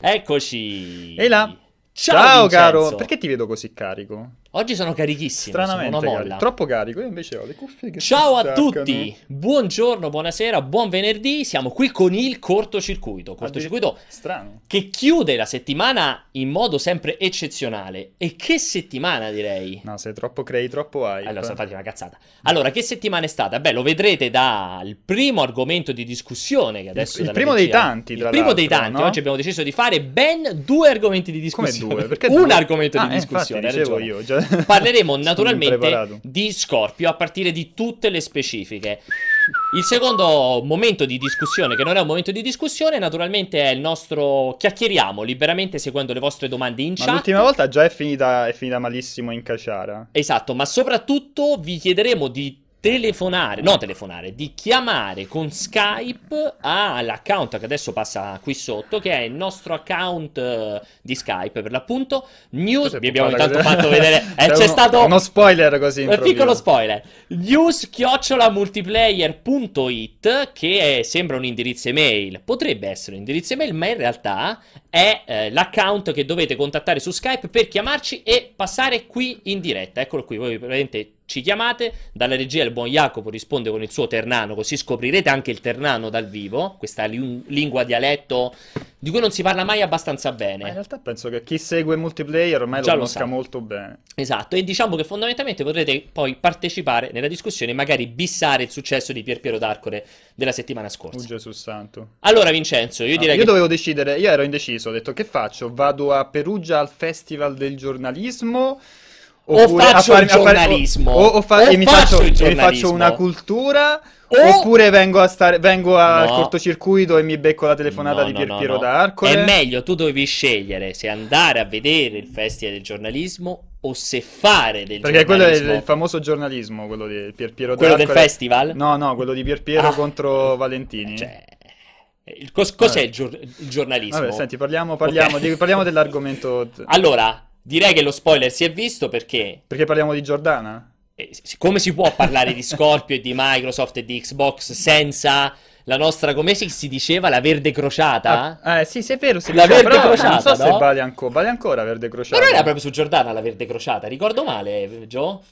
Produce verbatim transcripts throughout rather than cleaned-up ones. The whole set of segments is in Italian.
Eccoci! Ehi là! Ciao, Ciao caro! Perché ti vedo così carico? Oggi sono carichissimo, Stranamente sono una molla. Carico. Troppo carico, io invece ho le cuffie che Ciao a staccano. tutti! Buongiorno, buonasera, buon venerdì, siamo qui con il cortocircuito. Cortocircuito strano. Che chiude la settimana in modo sempre eccezionale. E che settimana, direi? No, se troppo crei, troppo hai. Allora, sono fatti una cazzata. Allora, che settimana è stata? Beh, lo vedrete dal primo argomento di discussione che adesso... Il, il primo dei tanti, tra l'altro. Il primo dei tanti, no? Oggi abbiamo deciso di fare ben due argomenti di discussione. Come due? Perché Un due? argomento ah, di eh, discussione, infatti, dicevo io, già. Parleremo naturalmente di Scorpio a partire di tutte le specifiche. Il secondo momento di discussione, che non è un momento di discussione, naturalmente è il nostro chiacchieriamo liberamente seguendo le vostre domande in ma chat. L'ultima volta già è finita, è finita malissimo in caciara. Esatto, ma soprattutto vi chiederemo di telefonare, no telefonare, di chiamare con Skype all'account che adesso passa qui sotto, che è il nostro account uh, di Skype per l'appunto. News, vi abbiamo intanto fatto vedere, eh, c'è uno, stato uno spoiler così, un piccolo spoiler, news chiocciola multiplayer punto it, che è, sembra un indirizzo email, potrebbe essere un indirizzo email, ma in realtà è eh, l'account che dovete contattare su Skype per chiamarci e passare qui in diretta. Eccolo qui, voi praticamente ci chiamate, dalla regia il buon Jacopo risponde con il suo Ternano, così scoprirete anche il Ternano dal vivo, questa li lingua dialetto di cui non si parla mai abbastanza bene. Ma in realtà penso che chi segue Multiplayer ormai lo conosca molto bene. Esatto, e diciamo che fondamentalmente potrete poi partecipare nella discussione e magari bissare il successo di Pierpiero D'Arcore della settimana scorsa. Oh Gesù santo. Allora Vincenzo, io direi ah, Io che... dovevo decidere, io ero indeciso, ho detto che faccio? Vado a Perugia al Festival del Giornalismo... Oppure o faccio far, il giornalismo far, o, o, fa, o e mi faccio, faccio, il giornalismo. E faccio una cultura o... oppure vengo a stare vengo al no. cortocircuito e mi becco la telefonata no, di Pierpiero no, no, no. D'Arcore. È meglio, tu dovevi scegliere se andare a vedere il Festival del Giornalismo o se fare del Perché giornalismo. Perché quello è il famoso giornalismo, quello di Pierpiero D'Arcore. Quello del festival? No, no, quello di Pierpiero ah. contro Valentini. Cioè... Cos'è cos il, gior il giornalismo? Vabbè, senti, parliamo, parliamo, okay. di, parliamo dell'argomento... Allora... Direi che lo spoiler si è visto perché... Perché parliamo di Giordana? Eh, come si può parlare di Scorpio e di Microsoft e di Xbox senza la nostra, come si diceva, la verde crociata? Ah, eh sì, sì è vero, si la diceva, verde però crociata, non so no? se vale, anco vale ancora verde crociata. Ma non era proprio su Giordana la verde crociata, ricordo male, Gio?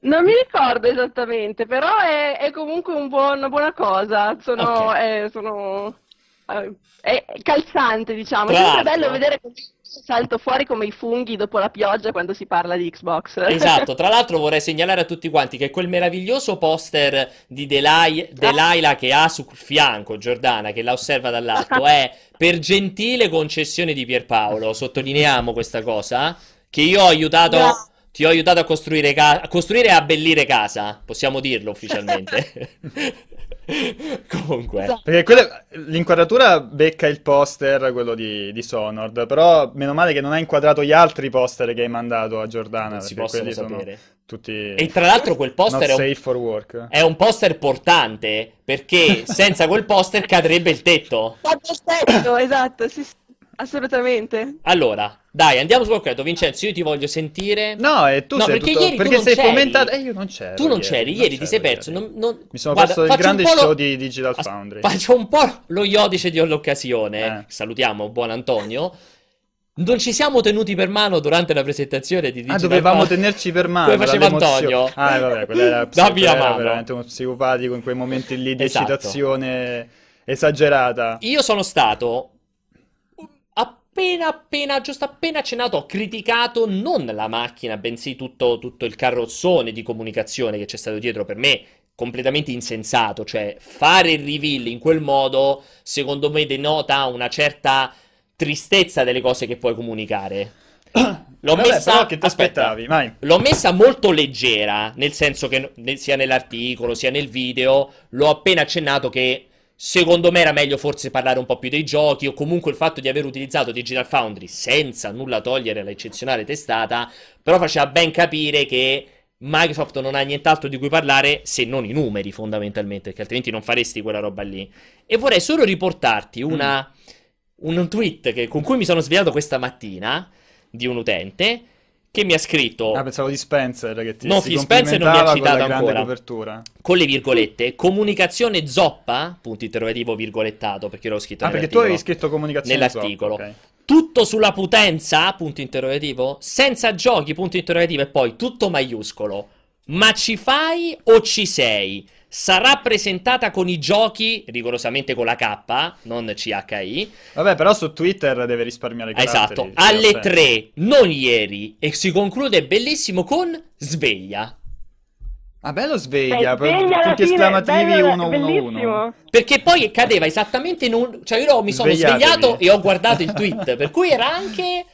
Non mi ricordo esattamente, però è, è comunque un buon, una buona cosa, sono... Okay. Eh, sono... è calzante, diciamo. È sempre bello vedere come salto fuori come i funghi dopo la pioggia quando si parla di Xbox. Esatto, tra l'altro vorrei segnalare a tutti quanti che quel meraviglioso poster di Delay Delilah che ha sul fianco Giordana, che la osserva dall'alto, è per gentile concessione di Pierpaolo, sottolineiamo questa cosa, che io ho aiutato... No. Ti ho aiutato a costruire, a costruire e abbellire casa, possiamo dirlo ufficialmente. Comunque. Perché l'inquadratura becca il poster, quello di, di Sonord, però meno male che non hai inquadrato gli altri poster che hai mandato a Giordana. Non si possono sapere. Tutti... E tra l'altro quel poster è un... Safe for work. È un poster portante, perché senza quel poster cadrebbe il tetto. Cadrebbe il tetto, esatto, sì, sì. Assolutamente. Allora, dai, andiamo sul concreto. Vincenzo, io ti voglio sentire. No, e tu no, sei perché tutto... ieri perché tu sei fomentato. E eh, io non c'ero. Tu non c'eri, ieri, ieri ti sei perso. Non, non... Mi sono Guarda, perso il grande show lo... di Digital Foundry. Faccio un po' lo iodice di l'occasione. Eh. Salutiamo, buon Antonio. Non ci siamo tenuti per mano durante la presentazione di Digital Ah, dovevamo Foundry. tenerci per mano. Come faceva Antonio. Ah, vabbè, quello era, era veramente uno psicopatico in quei momenti lì di esatto. eccitazione esagerata. Io sono stato... appena appena, giusto appena accennato, ho criticato non la macchina, bensì tutto, tutto il carrozzone di comunicazione che c'è stato dietro, per me completamente insensato, cioè fare il reveal in quel modo secondo me denota una certa tristezza delle cose che puoi comunicare. L'ho messa, messa molto leggera, nel senso che nel, sia nell'articolo sia nel video l'ho appena accennato che secondo me era meglio forse parlare un po' più dei giochi, o comunque il fatto di aver utilizzato Digital Foundry senza nulla togliere l'eccezionale testata, però faceva ben capire che Microsoft non ha nient'altro di cui parlare se non i numeri fondamentalmente, perché altrimenti non faresti quella roba lì. E vorrei solo riportarti una, mm. un tweet che, con cui mi sono svegliato questa mattina di un utente che mi ha scritto... Ah, pensavo di Spencer, che ti, no, si Spencer non mi ha citato con ancora. Copertura. Con le virgolette, comunicazione zoppa, punto interrogativo virgolettato, perché l'ho scritto ah, perché tu avevi scritto comunicazione nell'articolo. Zoppa, okay. Tutto sulla potenza, punto interrogativo, senza giochi, punto interrogativo, e poi tutto maiuscolo. Ma ci fai o ci sei? Sarà presentata con i giochi, rigorosamente con la K, non C H I. Vabbè, però su Twitter deve risparmiare caratteri. Esatto, alle tre, non ieri. E si conclude bellissimo con sveglia. Ah, bello sveglia, per tutti esclamativi uno uno uno. Perché poi cadeva esattamente in un... Cioè io mi sono svegliato e ho guardato il tweet, per cui era anche...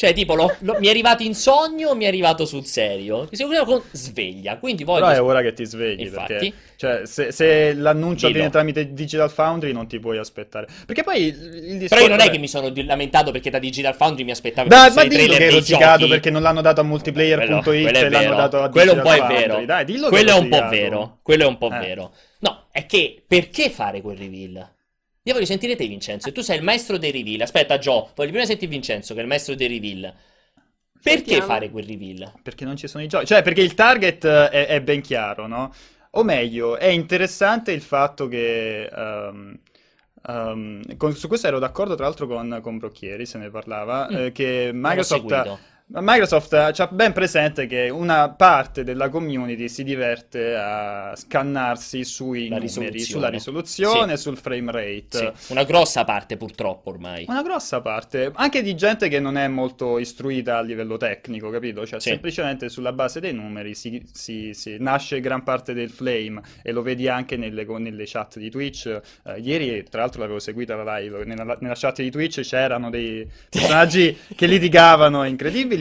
Cioè, tipo, lo, lo, mi è arrivato in sogno o mi è arrivato sul serio? Mi sembra con sveglia, quindi voglio... Però è ora che ti svegli, infatti, perché... Cioè, se, se l'annuncio dillo. Viene tramite Digital Foundry non ti puoi aspettare. Perché poi... Il discorso... Però io non è che mi sono lamentato perché da Digital Foundry mi aspettavo... Dai, ma dillo che rosicato perché non l'hanno dato a Multiplayer punto it e l'hanno dato a quello Digital Foundry. Quello un po' è vero. Dai, dillo quello è un po' vero. Quello è un po' eh. vero. No, è che perché fare quel reveal? Io voglio sentire te, Vincenzo, e tu sei il maestro dei reveal. Aspetta, Gio, voglio prima sentire Vincenzo, che è il maestro dei reveal. Perché Sentiamo. fare quel reveal? Perché non ci sono i giochi. Cioè, perché il target è, è ben chiaro, no? O meglio, è interessante il fatto che... Um... Um, con, su questo ero d'accordo, tra l'altro, con, con Brocchieri, se ne parlava, mm. eh, che Microsoft... Ha... Microsoft ha ben presente che una parte della community si diverte a scannarsi sui numeri, risoluzione. sulla risoluzione, sì. sul frame rate. Sì. Una grossa parte, purtroppo, ormai. Una grossa parte, anche di gente che non è molto istruita a livello tecnico, capito? Cioè, sì. semplicemente sulla base dei numeri si, si, si nasce gran parte del flame, e lo vedi anche nelle, nelle chat di Twitch. Uh, ieri, tra l'altro, l'avevo seguita la live, nella, nella chat di Twitch c'erano dei personaggi che litigavano, incredibili.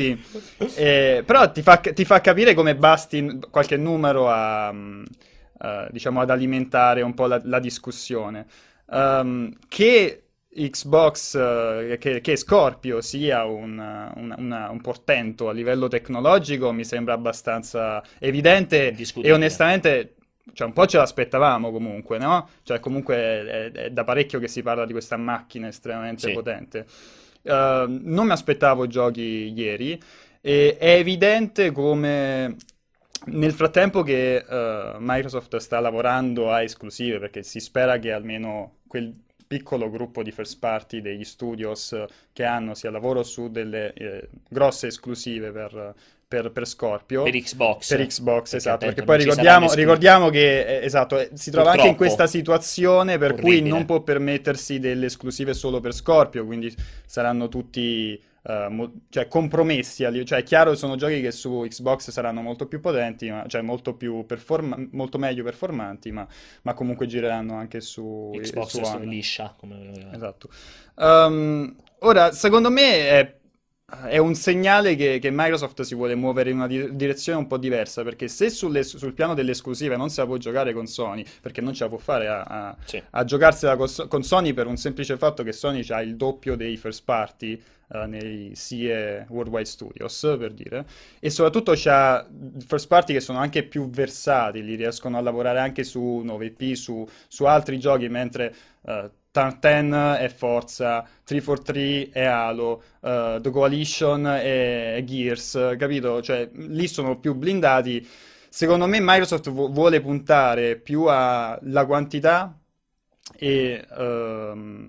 Eh, però ti fa, ti fa capire come basti qualche numero a, a, diciamo, ad alimentare un po' la, la discussione. Um, che Xbox, uh, che, che Scorpio sia un, un, una, un portento a livello tecnologico mi sembra abbastanza evidente e onestamente... Cioè, un po' ce l'aspettavamo comunque, no? Cioè, comunque è, è da parecchio che si parla di questa macchina estremamente sì. potente. Uh, non mi aspettavo giochi ieri, e è evidente come nel frattempo che uh, Microsoft sta lavorando a esclusive, perché si spera che almeno quel piccolo gruppo di first party degli studios che hanno sia lavoro su delle eh, grosse esclusive per... Per, per Scorpio, per Xbox, per Xbox perché esatto, perché poi ricordiamo, ricordiamo che esatto, si trova Purtroppo. anche in questa situazione per Orribile. cui non può permettersi delle esclusive solo per Scorpio, quindi saranno tutti uh, mo- cioè, compromessi, cioè è chiaro che sono giochi che su Xbox saranno molto più potenti, ma, cioè molto, più perform- molto meglio performanti, ma, ma comunque gireranno anche su Xbox e su One. liscia. Come... Esatto. Um, ora, secondo me è È un segnale che, che Microsoft si vuole muovere in una di- direzione un po' diversa, perché se sulle, sul piano dell'esclusiva non se la può giocare con Sony, perché non ce la può fare a, a, sì. a giocarsela con, con Sony per un semplice fatto che Sony ha il doppio dei first party uh, nei S I E Worldwide Studios, per dire, e soprattutto c'ha first party che sono anche più versatili, riescono a lavorare anche su nove P, su, su altri giochi, mentre... Uh, Tartan e Forza, tre quattro tre e Halo, uh, The Coalition e Gears, capito? Cioè, lì sono più blindati. Secondo me Microsoft vu- vuole puntare più alla quantità e, uh,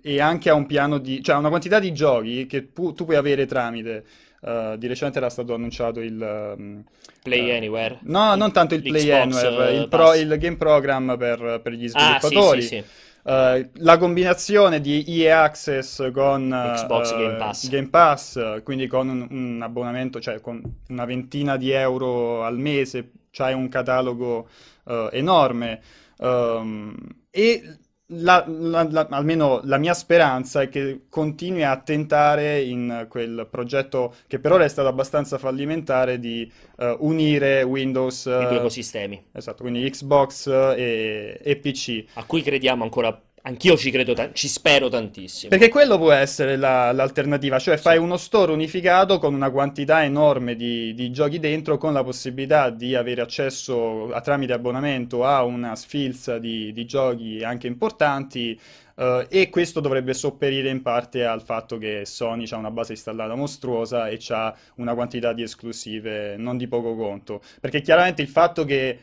e anche a un piano di... Cioè, una quantità di giochi che pu- tu puoi avere tramite... Uh, di recente era stato annunciato il um, Play uh, Anywhere. No, il, non tanto il Play Anywhere, uh, il, pro, il game program per, per gli sviluppatori. Ah, sì, sì, sì. Uh, la combinazione di E A Access con uh, Xbox Game Pass. Game Pass, quindi con un, un abbonamento, cioè con una ventina di euro al mese, c'hai un catalogo uh, enorme. Um, e la, la, la, almeno la mia speranza è che continui a tentare in quel progetto che per ora è stato abbastanza fallimentare di uh, unire Windows, i due ecosistemi, esatto, quindi Xbox e, e P C, a cui crediamo ancora Anch'io ci credo, ta- ci spero tantissimo. Perché quello può essere la, l'alternativa, cioè fai uno store unificato con una quantità enorme di, di giochi dentro, con la possibilità di avere accesso a, tramite abbonamento, a una sfilza di, di giochi anche importanti. Uh, e questo dovrebbe sopperire in parte al fatto che Sony ha una base installata mostruosa e ha una quantità di esclusive non di poco conto, perché chiaramente il fatto che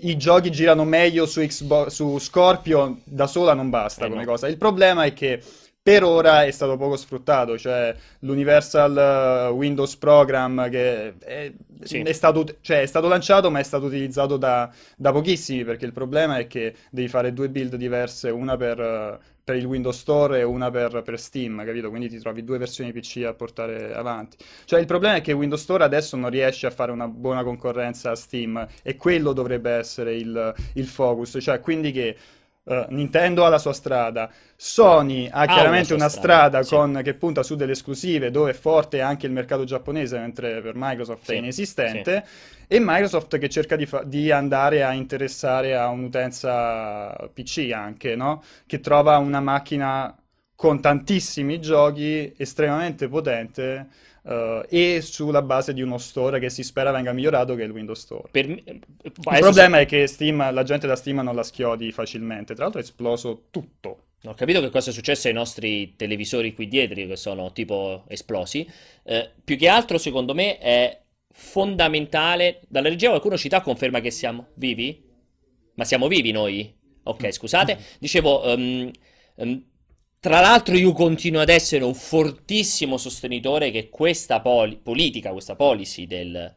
i giochi girano meglio su, Xbox, su Scorpio da sola non basta eh come no. cosa. Il problema è che per ora è stato poco sfruttato, cioè l'Universal Windows Program che è, sì. è, stato, cioè, è stato lanciato ma è stato utilizzato da, da pochissimi, perché il problema è che devi fare due build diverse, una per, per il Windows Store e una per, per Steam, capito? Quindi ti trovi due versioni P C a portare avanti. Cioè il problema è che Windows Store adesso non riesce a fare una buona concorrenza a Steam, e quello dovrebbe essere il, il focus, cioè quindi che Uh, Nintendo ha la sua strada, Sony ha, ha chiaramente una, una strada, strada con, sì. che punta su delle esclusive, dove è forte anche il mercato giapponese, mentre per Microsoft sì. è inesistente, sì. e Microsoft che cerca di, fa- di andare a interessare a un'utenza P C anche, no? Che trova una macchina con tantissimi giochi, estremamente potente, Uh, e sulla base di uno store che si spera venga migliorato, che è il Windows Store. Per me... Il problema se... è che Steam, la gente da Steam non la schiodi facilmente. Tra l'altro è esploso tutto. Ho capito che cosa è successo ai nostri televisori qui dietro, che sono tipo esplosi. Eh, più che altro, secondo me, è fondamentale. Dalla regia qualcuno ci dà conferma che siamo vivi? Ma siamo vivi noi? Ok, scusate. Dicevo... Um, um, Tra l'altro io continuo ad essere un fortissimo sostenitore che questa poli- politica, questa policy del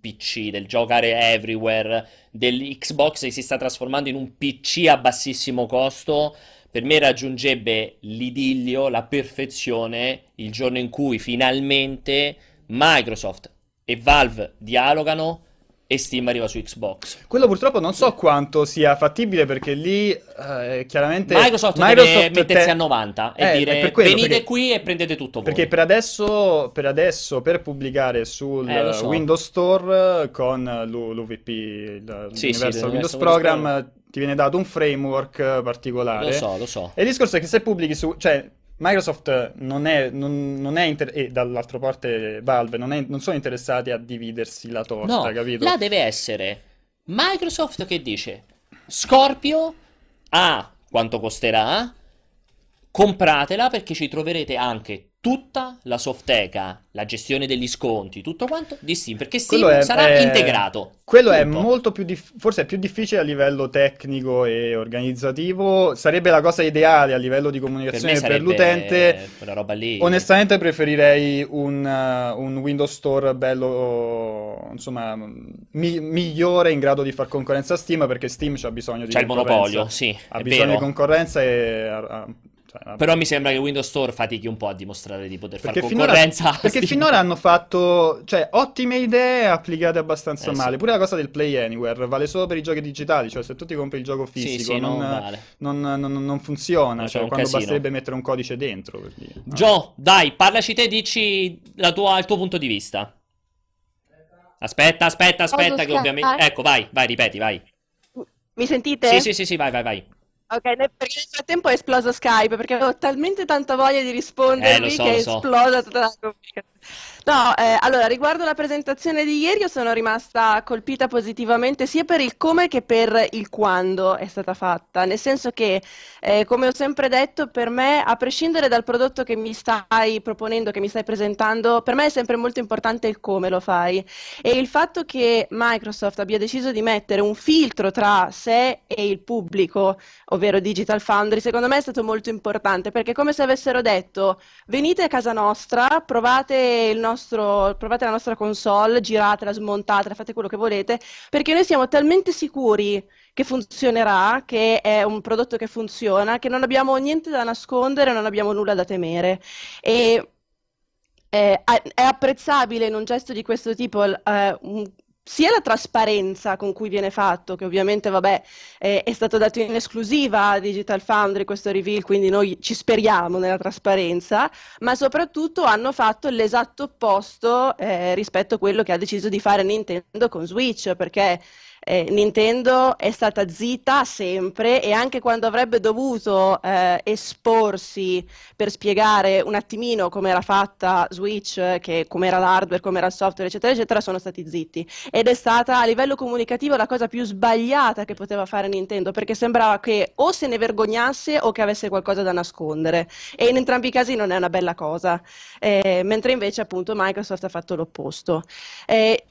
P C, del giocare everywhere, dell'Xbox che si sta trasformando in un P C a bassissimo costo, per me raggiungerebbe l'idillio, la perfezione, il giorno in cui finalmente Microsoft e Valve dialogano e Steam arriva su Xbox. Quello purtroppo non so quanto sia fattibile, perché lì eh, chiaramente Microsoft, Microsoft deve mettersi te... a novanta e eh, dire quello, venite perché... qui e prendete tutto voi. Perché per adesso, per adesso per pubblicare sul eh, so. Windows Store con l'U V P, l'Universal sì, sì, Windows, Windows Program, Windows ti viene dato un framework particolare. Lo so, lo so. E il discorso è che se pubblichi su... cioè, Microsoft non è, non, non è inter- e dall'altra parte Valve non, è, non sono interessati a dividersi la torta, no, capito? La deve essere Microsoft che dice: Scorpio a quanto costerà, compratela, perché ci troverete anche tutta la softeca, la gestione degli sconti, tutto quanto di Steam, perché Steam è, sarà è... integrato. Quello tutto. È molto più dif- forse è più difficile a livello tecnico e organizzativo, sarebbe la cosa ideale a livello di comunicazione per, me per l'utente. Quella roba lì. Onestamente preferirei un, uh, un Windows Store bello, insomma, mi- migliore, in grado di far concorrenza a Steam, perché Steam c'ha bisogno di c'è concorrenza. C'è il monopolio, sì, ha è bisogno vero. Di concorrenza e... Uh, uh, però mi sembra che Windows Store fatichi un po' a dimostrare di poter fare concorrenza finora, perché finora hanno fatto, cioè, ottime idee applicate abbastanza eh, male sì. Pure la cosa del Play Anywhere vale solo per i giochi digitali, cioè se tu ti compri il gioco fisico sì, sì, non, non, vale. non, non, non funziona, cioè, cioè, quando casino. Basterebbe mettere un codice dentro per dire, no? Gio, dai, parlaci te, dici la tua, il tuo punto di vista. Aspetta, aspetta, aspetta che ovviamente... Ecco, vai, vai, ripeti, vai. Mi sentite? Sì, sì, sì, sì, vai, vai, vai. Ok, perché nel frattempo è esploso Skype, perché avevo talmente tanta voglia di rispondervi eh, so, che è so. esplosa tutta la comunicazione. No, eh, allora, riguardo la presentazione di ieri, io sono rimasta colpita positivamente sia per il come che per il quando è stata fatta, nel senso che, eh, come ho sempre detto, per me, a prescindere dal prodotto che mi stai proponendo, che mi stai presentando, per me è sempre molto importante il come lo fai, e il fatto che Microsoft abbia deciso di mettere un filtro tra sé e il pubblico, ovviamente ovvero Digital Foundry, secondo me è stato molto importante, perché è come se avessero detto: venite a casa nostra, provate il nostro, provate la nostra console, giratela, smontatela, fate quello che volete, perché noi siamo talmente sicuri che funzionerà, che è un prodotto che funziona, che non abbiamo niente da nascondere, non abbiamo nulla da temere. E eh, è apprezzabile in un gesto di questo tipo eh, un sia la trasparenza con cui viene fatto, che ovviamente vabbè eh, è stato dato in esclusiva a Digital Foundry questo reveal, quindi noi ci speriamo nella trasparenza, ma soprattutto hanno fatto l'esatto opposto eh, rispetto a quello che ha deciso di fare Nintendo con Switch, perché eh, Nintendo è stata zitta sempre, e anche quando avrebbe dovuto eh, esporsi per spiegare un attimino come era fatta Switch, che come era l'hardware, come era il software, eccetera eccetera, sono stati zitti, ed è stata a livello comunicativo la cosa più sbagliata che poteva fare Nintendo, perché sembrava che o se ne vergognasse o che avesse qualcosa da nascondere, e in entrambi i casi non è una bella cosa, eh, mentre invece appunto Microsoft ha fatto l'opposto. Eh,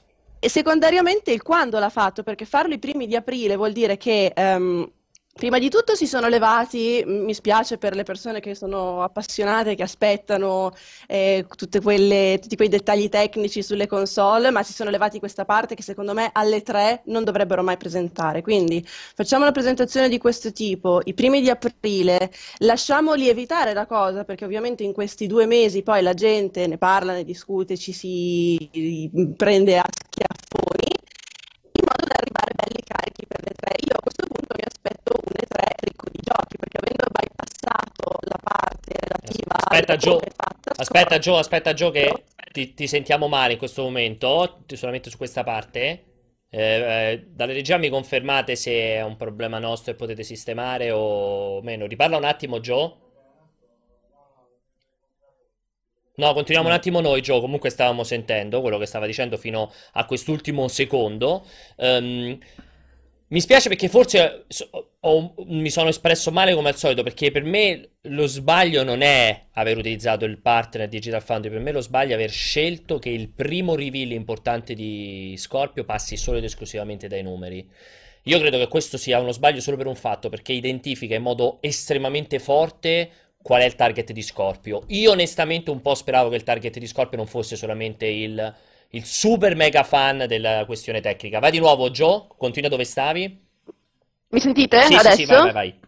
e secondariamente il quando l'ha fatto, perché farlo i primi di aprile vuol dire che um, prima di tutto si sono levati, mi spiace per le persone che sono appassionate, che aspettano eh, tutte quelle, tutti quei dettagli tecnici sulle console, ma si sono levati questa parte che secondo me alle tre non dovrebbero mai presentare. Quindi facciamo una presentazione di questo tipo i primi di aprile, lasciamo lievitare la cosa, perché ovviamente in questi due mesi poi la gente ne parla, ne discute, ci si prende a schiaffoni, in modo da arrivare belli carichi per le tre. Io a questo punto mi aspetto un E tre ricco di giochi, perché avendo bypassato la parte relativa aspetta, Gio, fatta, aspetta Gio, aspetta Gio che ti, ti sentiamo male in questo momento, solamente su questa parte. Eh, dalla regia mi confermate se è un problema nostro e potete sistemare o meno. Riparla un attimo, Gio. No, continuiamo un attimo noi, Gio. Comunque stavamo sentendo quello che stava dicendo fino a quest'ultimo secondo. Um, mi spiace perché forse ho, mi sono espresso male come al solito, perché per me lo sbaglio non è aver utilizzato il partner Digital Foundry, per me lo sbaglio è aver scelto che il primo reveal importante di Scorpio passi solo ed esclusivamente dai numeri. Io credo che questo sia uno sbaglio solo per un fatto, perché identifica in modo estremamente forte qual è il target di Scorpio. Io onestamente un po' speravo che il target di Scorpio non fosse solamente il, il super mega fan della questione tecnica. Vai di nuovo, Gio, continua dove stavi. Mi sentite sì, adesso? Sì, sì, vai, vai, vai.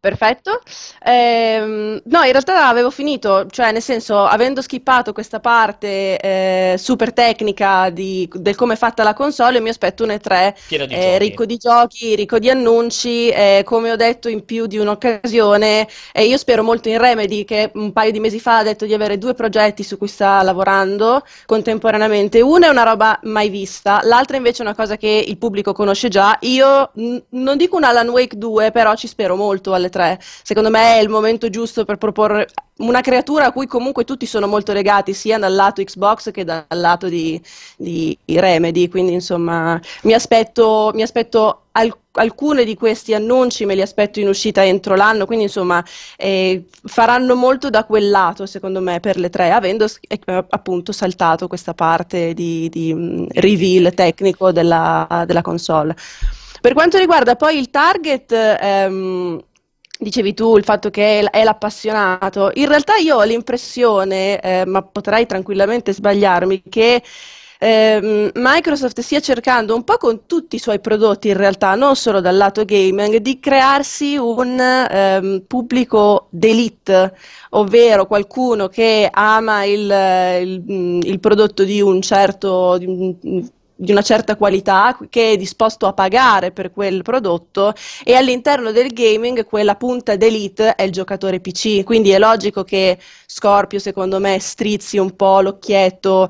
Perfetto. Ehm, no, in realtà avevo finito, cioè nel senso, avendo skippato questa parte eh, super tecnica di, del come è fatta la console, mi aspetto un E tre di eh, ricco di giochi, ricco di annunci, eh, come ho detto in più di un'occasione, eh, io spero molto in Remedy, che un paio di mesi fa ha detto di avere due progetti su cui sta lavorando contemporaneamente. Uno è una roba mai vista, l'altra invece è una cosa che il pubblico conosce già. Io non dico un Alan Wake due, però ci spero molto alle tre. Secondo me è il momento giusto per proporre una creatura a cui comunque tutti sono molto legati, sia dal lato Xbox che dal lato di, di Remedy, quindi insomma mi aspetto, mi aspetto alc- alcune di questi annunci, me li aspetto in uscita entro l'anno, quindi insomma eh, faranno molto da quel lato secondo me per le tre, avendo eh, appunto saltato questa parte di, di reveal tecnico della, della console. Per quanto riguarda poi il target, ehm, dicevi tu il fatto che è l'appassionato, in realtà io ho l'impressione, eh, ma potrei tranquillamente sbagliarmi, che eh, Microsoft stia cercando un po' con tutti i suoi prodotti in realtà, non solo dal lato gaming, di crearsi un eh, pubblico d'élite, ovvero qualcuno che ama il, il, il prodotto di un certo... Di un, di una certa qualità, che è disposto a pagare per quel prodotto, e all'interno del gaming quella punta d'élite è il giocatore P C, quindi è logico che Scorpio secondo me strizzi un po' l'occhietto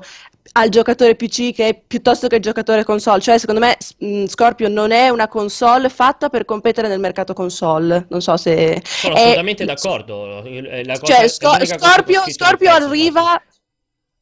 al giocatore P C che è piuttosto che il giocatore console, cioè secondo me mh, Scorpio non è una console fatta per competere nel mercato console, non so se... Sono è... assolutamente d'accordo, la cosa, cioè, Scor- Scorpio, Scorpio arriva...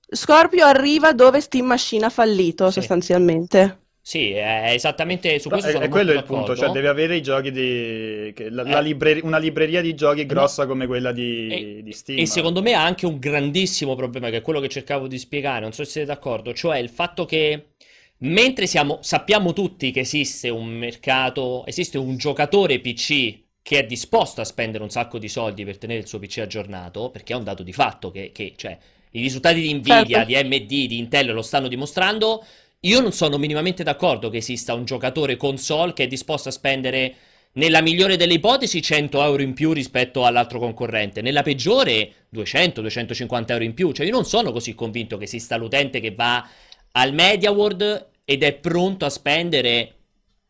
Scorpio arriva dove Steam Machine ha fallito, sì, sostanzialmente. Sì, è esattamente su questo. È, sono è quello il punto, cioè deve avere i giochi di... La, eh. la libre... una libreria di giochi grossa come quella di, e, di Steam. E secondo me ha anche un grandissimo problema, che è quello che cercavo di spiegare, non so se siete d'accordo, cioè il fatto che mentre siamo... sappiamo tutti che esiste un mercato, esiste un giocatore P C che è disposto a spendere un sacco di soldi per tenere il suo P C aggiornato, perché è un dato di fatto che... che cioè, i risultati di Nvidia, certo, di A M D, di Intel lo stanno dimostrando. Io non sono minimamente d'accordo che esista un giocatore console che è disposto a spendere, nella migliore delle ipotesi, cento euro in più rispetto all'altro concorrente, nella peggiore duecento duecentocinquanta euro in più. Cioè io non sono così convinto che esista l'utente che va al Media World ed è pronto a spendere.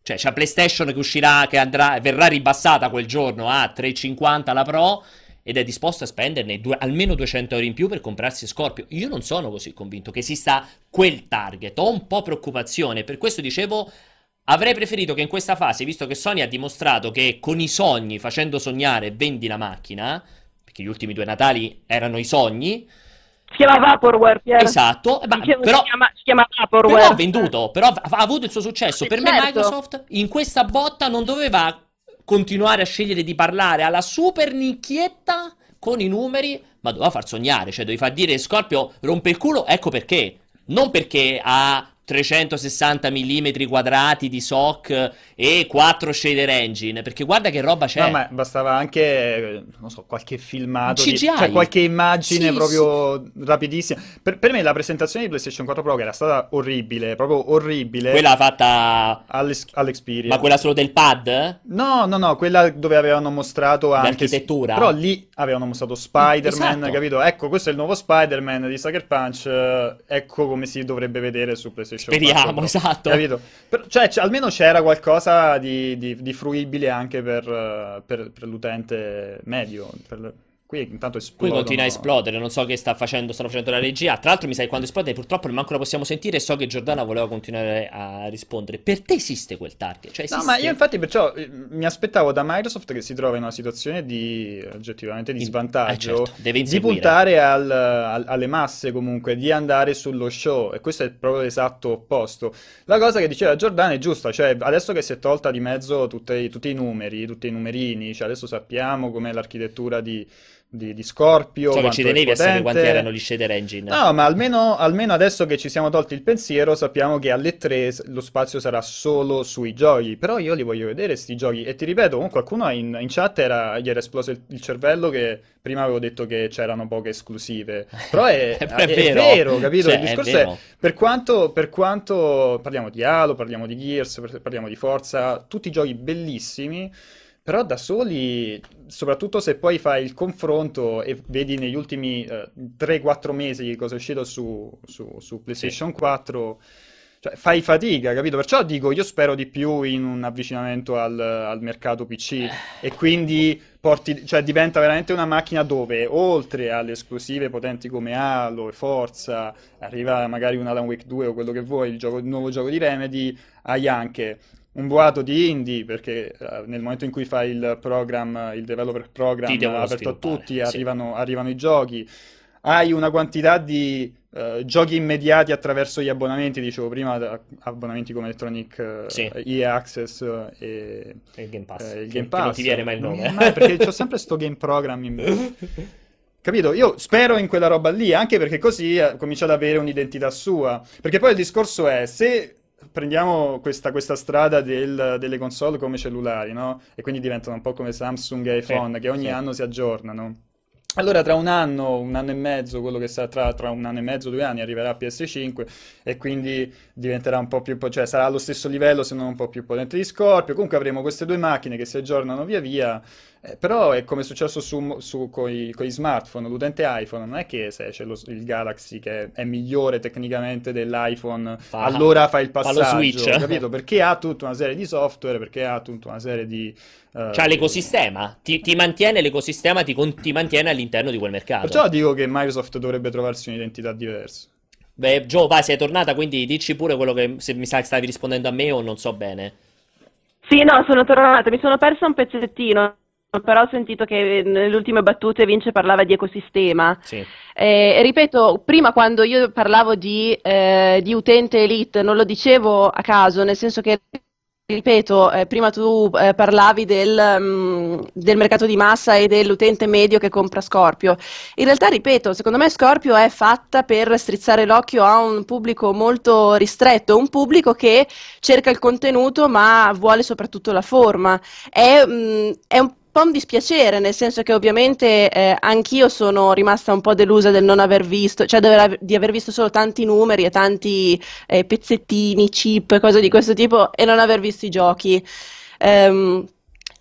Cioè c'è PlayStation che uscirà, che andrà, verrà ribassata quel giorno a trecentocinquanta la Pro, ed è disposto a spenderne due, almeno duecento euro in più per comprarsi Scorpio. Io non sono così convinto che esista quel target, ho un po' preoccupazione, per questo dicevo Avrei preferito che in questa fase, visto che Sony ha dimostrato che con i sogni, facendo sognare, vendi la macchina, perché gli ultimi due Natali erano i sogni. Si chiama Vaporware, Pier. Esatto, ma, si, però, si, chiama, si chiama Vaporware. Però ha venduto, però ha avuto il suo successo. Eh, per certo. me Microsoft in questa botta non doveva continuare a scegliere di parlare alla super nicchietta con i numeri, ma doveva far sognare, cioè doveva far dire Scorpio rompe il culo, ecco perché. Non perché ha trecentosessanta millimetri quadrati di S O C e quattro shader engine, perché guarda che roba c'è. No, ma bastava anche, non so, qualche filmato, di, cioè qualche immagine sì, proprio sì. rapidissima. Per, per me la presentazione di PlayStation quattro Pro, che era stata orribile, proprio orribile. Quella fatta all'Xperia. Ma quella solo del pad? No, no, no, quella dove avevano mostrato anche... l'architettura. Però lì avevano mostrato Spider-Man, esatto. capito? Ecco, questo è il nuovo Spider-Man di Sucker Punch, ecco come si dovrebbe vedere su PlayStation. Speriamo, esatto. Capito? Però, cioè, almeno c'era qualcosa di, di, di fruibile anche per, per, per l'utente medio. Per... Qui intanto esplode. Qui continua a esplodere, non so che sta facendo, sta facendo la regia. Tra l'altro mi sai quando esplode, purtroppo manco la possiamo sentire, so che Giordana voleva continuare a rispondere. Per te esiste quel target? Cioè, esiste... No, ma io infatti perciò mi aspettavo da Microsoft, che si trova in una situazione di oggettivamente di svantaggio, eh certo, deve di puntare al, al, alle masse comunque, di andare sullo show, e questo è proprio l'esatto opposto. La cosa che diceva Giordana è giusta, cioè adesso che si è tolta di mezzo tutti, tutti i numeri, tutti i numerini, cioè adesso sappiamo com'è l'architettura di... Di, di Scorpio, so che ci tenevi a sapere quanti erano gli shader engine. No, ma almeno, almeno adesso che ci siamo tolti il pensiero, sappiamo che alle tre lo spazio sarà solo sui giochi. Però io li voglio vedere sti giochi. E ti ripeto, qualcuno in, in chat era, gli era esploso il, il cervello, che prima avevo detto che c'erano poche esclusive. Però è, è, è, vero. è vero, capito? Cioè, il discorso è, vero. è per, quanto, per quanto parliamo di Halo, parliamo di Gears, parliamo di Forza, tutti giochi bellissimi. Però da soli, soprattutto se poi fai il confronto e vedi negli ultimi eh, tre quattro mesi cosa è uscito su, su, su PlayStation sì. quattro, cioè fai fatica, capito? Perciò dico, io spero di più in un avvicinamento al, al mercato P C, e quindi porti, cioè diventa veramente una macchina dove, oltre alle esclusive potenti come Halo e Forza, arriva magari un Alan Wake due o quello che vuoi, il, gioco, il nuovo gioco di Remedy, hai anche... un boato di indie, perché nel momento in cui fai il program, il developer program aperto a tutti, arrivano, sì. arrivano i giochi, hai una quantità di uh, giochi immediati attraverso gli abbonamenti, dicevo prima, abbonamenti come Electronic uh, sì. E A Access uh, e, e il Game Pass, uh, il Game Pass. non ti viene mai il nome, mai, perché c'ho sempre sto Game Program in me. Capito? Io spero in quella roba lì, anche perché così comincia ad avere un'identità sua, perché poi il discorso è, se prendiamo questa, questa strada del, delle console come cellulari, no? E quindi diventano un po' come Samsung e iPhone, sì, che ogni sì. anno si aggiornano. Allora tra un anno, un anno e mezzo, quello che sarà tra, tra un anno e mezzo, due anni, arriverà P S cinque, e quindi diventerà un po' più, cioè sarà allo stesso livello se non un po' più potente di Scorpio. Comunque avremo queste due macchine che si aggiornano via via, eh, però è come è successo su, su, con gli smartphone, l'utente iPhone, non è che se c'è lo, il Galaxy che è migliore tecnicamente dell'iPhone, fa, allora fa il passaggio, fa lo Switch, capito? Perché ha tutta una serie di software, perché ha tutta una serie di... Uh, cioè l'ecosistema, ti, ti mantiene l'ecosistema, ti, con, ti mantiene all'interno di quel mercato. Perciò dico che Microsoft dovrebbe trovarsi un'identità diversa. Beh, Gio, vai, sei tornata, quindi dici pure quello che, se mi sa, stavi rispondendo a me o non so bene. Sì, no, sono tornata, mi sono persa un pezzettino, però ho sentito che nelle ultime battute Vince parlava di ecosistema. Sì. Eh, ripeto, prima quando io parlavo di, eh, di utente elite non lo dicevo a caso, nel senso che... Ripeto, eh, prima tu eh, parlavi del, mh, del mercato di massa e dell'utente medio che compra Scorpio. In realtà, ripeto, secondo me Scorpio è fatta per strizzare l'occhio a un pubblico molto ristretto, un pubblico che cerca il contenuto ma vuole soprattutto la forma. È, mh, è un un dispiacere, nel senso che ovviamente eh, anch'io sono rimasta un po' delusa del non aver visto, cioè dover, di aver visto solo tanti numeri e tanti eh, pezzettini, chip, cose di questo tipo, e non aver visto i giochi. Um,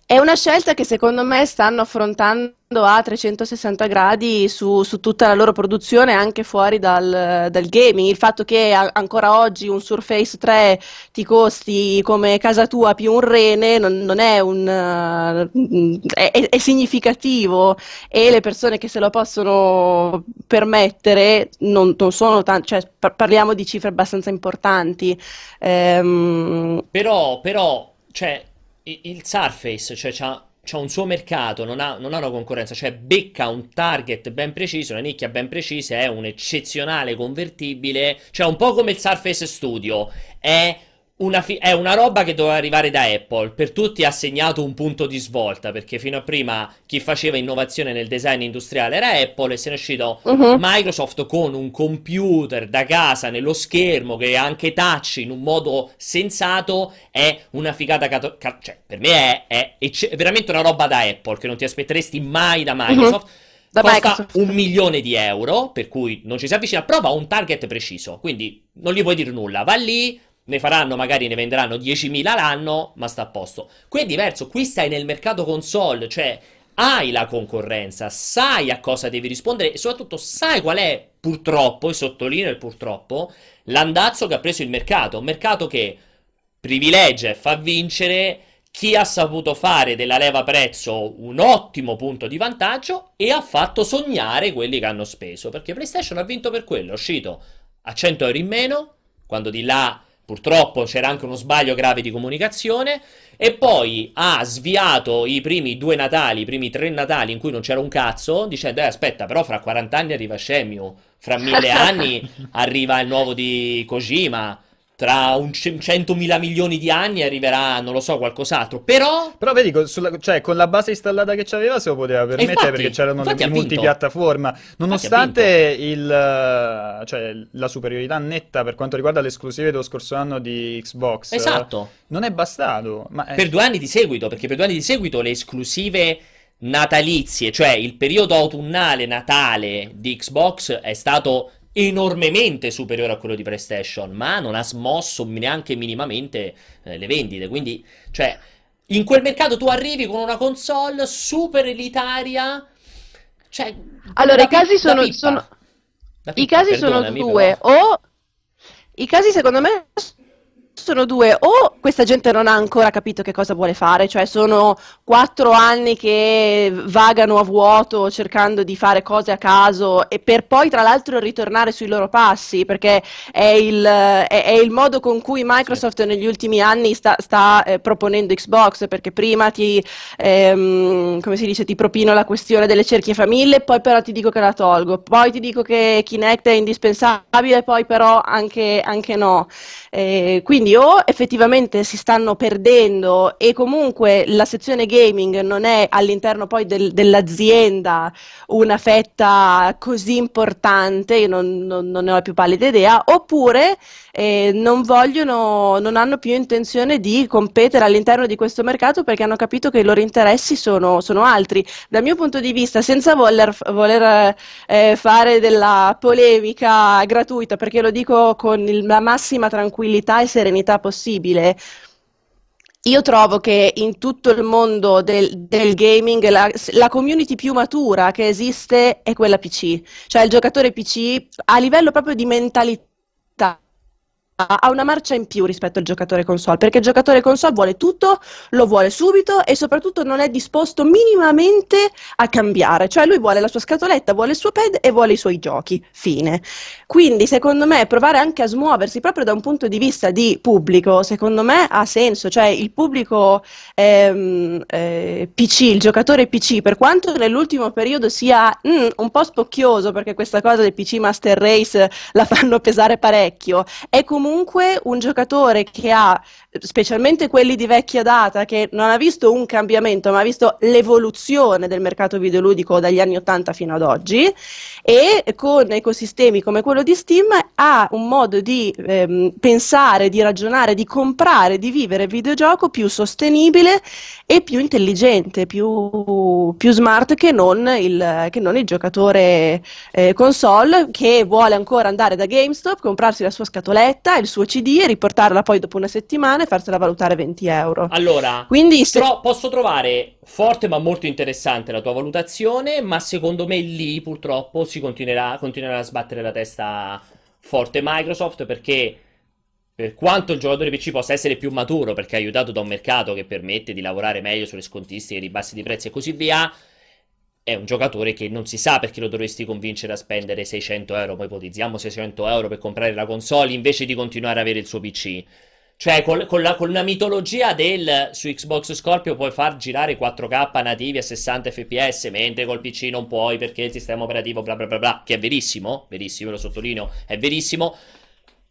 È una scelta che secondo me stanno affrontando a trecentosessanta gradi su, su tutta la loro produzione, anche fuori dal, dal gaming. Il fatto che a, ancora oggi un Surface tre ti costi come casa tua più un rene non, non è un uh, è, è significativo, e le persone che se lo possono permettere non, non sono tanti, cioè, par- parliamo di cifre abbastanza importanti. Ehm... Però, però, cioè... il Surface, cioè, c'ha, c'ha un suo mercato, non ha, non ha una concorrenza, cioè becca un target ben preciso, una nicchia ben precisa, è un eccezionale convertibile, cioè un po' come il Surface Studio, è una, fi- è una roba che doveva arrivare da Apple, per tutti ha segnato un punto di svolta, perché fino a prima chi faceva innovazione nel design industriale era Apple, e se ne è uscito uh-huh. Microsoft con un computer da casa nello schermo che anche touch in un modo sensato, è una figata, cato- ca- cioè per me è, è, ecce- è veramente una roba da Apple che non ti aspetteresti mai da Microsoft. Uh-huh. Da costa Microsoft un milione di euro, per cui non ci si avvicina, prova un target preciso, quindi non gli puoi dire nulla, va lì, ne faranno, magari ne venderanno diecimila l'anno, ma sta a posto. Qui è diverso, qui stai nel mercato console, cioè hai la concorrenza, sai a cosa devi rispondere e soprattutto sai qual è, purtroppo, e sottolineo il purtroppo, l'andazzo che ha preso il mercato. Un mercato che privilegia e fa vincere chi ha saputo fare della leva prezzo un ottimo punto di vantaggio e ha fatto sognare quelli che hanno speso, perché PlayStation ha vinto per quello, è uscito a cento euro in meno, quando di là... purtroppo c'era anche uno sbaglio grave di comunicazione, e poi ha sviato i primi due Natali, i primi tre Natali in cui non c'era un cazzo, dicendo, eh, aspetta, però fra quaranta anni arriva Shenmue, fra mille anni arriva il nuovo di Kojima, tra un centomila milioni di anni arriverà, non lo so, qualcos'altro, però... Però vedi, con, sulla, cioè, con la base installata che c'aveva se lo poteva permettere, infatti, perché c'erano le multipiattaforma, nonostante il, cioè, la superiorità netta per quanto riguarda le esclusive dello scorso anno di Xbox. Esatto. Non è bastato. Ma è... Per due anni di seguito, perché per due anni di seguito le esclusive natalizie, cioè il periodo autunnale natale di Xbox è stato... enormemente superiore a quello di PlayStation, ma non ha smosso neanche minimamente eh, le vendite, quindi cioè in quel mercato tu arrivi con una console super elitaria, cioè allora i casi sono, sono... i casi sono due, però. O i casi secondo me sono due, o questa gente non ha ancora capito che cosa vuole fare, cioè sono quattro anni che vagano a vuoto cercando di fare cose a caso, e per poi tra l'altro ritornare sui loro passi, perché è il, è, è il modo con cui Microsoft negli ultimi anni sta, sta eh, proponendo Xbox, perché prima ti, ehm, come si dice, ti propino la questione delle cerchie fra mille, poi però ti dico che la tolgo, poi ti dico che Kinect è indispensabile, poi però anche, anche no, eh, quindi o effettivamente si stanno perdendo e comunque la sezione gaming non è all'interno poi del, dell'azienda una fetta così importante, io non, non, non ne ho la più pallida idea, oppure eh, non vogliono, non hanno più intenzione di competere all'interno di questo mercato perché hanno capito che i loro interessi sono, sono altri. Dal mio punto di vista, senza voler, voler eh, fare della polemica gratuita, perché lo dico con il, la massima tranquillità e serenità possibile, io trovo che in tutto il mondo del, del gaming la, la community più matura che esiste è quella P C, cioè il giocatore P C a livello proprio di mentalità ha una marcia in più rispetto al giocatore console, perché il giocatore console vuole tutto, lo vuole subito e soprattutto non è disposto minimamente a cambiare, cioè lui vuole la sua scatoletta, vuole il suo pad e vuole i suoi giochi, fine. Quindi secondo me provare anche a smuoversi proprio da un punto di vista di pubblico, secondo me ha senso, cioè il pubblico ehm, eh, P C, il giocatore P C, per quanto nell'ultimo periodo sia mm, un po' spocchioso, perché questa cosa del P C Master Race la fanno pesare parecchio, è comunque comunque un giocatore che ha, specialmente quelli di vecchia data, che non ha visto un cambiamento ma ha visto l'evoluzione del mercato videoludico dagli anni ottanta fino ad oggi, e con ecosistemi come quello di Steam ha un modo di ehm, pensare, di ragionare, di comprare, di vivere il videogioco più sostenibile e più intelligente, più, più smart che non il, che non il giocatore eh, console, che vuole ancora andare da GameStop, comprarsi la sua scatoletta il suo C D e riportarla poi dopo una settimana e farsela valutare venti euro. Allora, quindi se... però posso trovare forte ma molto interessante la tua valutazione, ma secondo me lì purtroppo si continuerà, continuerà a sbattere la testa forte Microsoft, perché per quanto il giocatore P C possa essere più maturo, perché è aiutato da un mercato che permette di lavorare meglio sulle scontistiche, ribassi di prezzi e così via, è un giocatore che non si sa perché lo dovresti convincere a spendere seicento euro, poi ipotizziamo seicento euro per comprare la console invece di continuare ad avere il suo P C. Cioè col, con, la, con la mitologia del su Xbox Scorpio puoi far girare quattro K nativi a sessanta fps, mentre col P C non puoi perché il sistema operativo bla bla bla bla, che è verissimo, verissimo, lo sottolineo, è verissimo.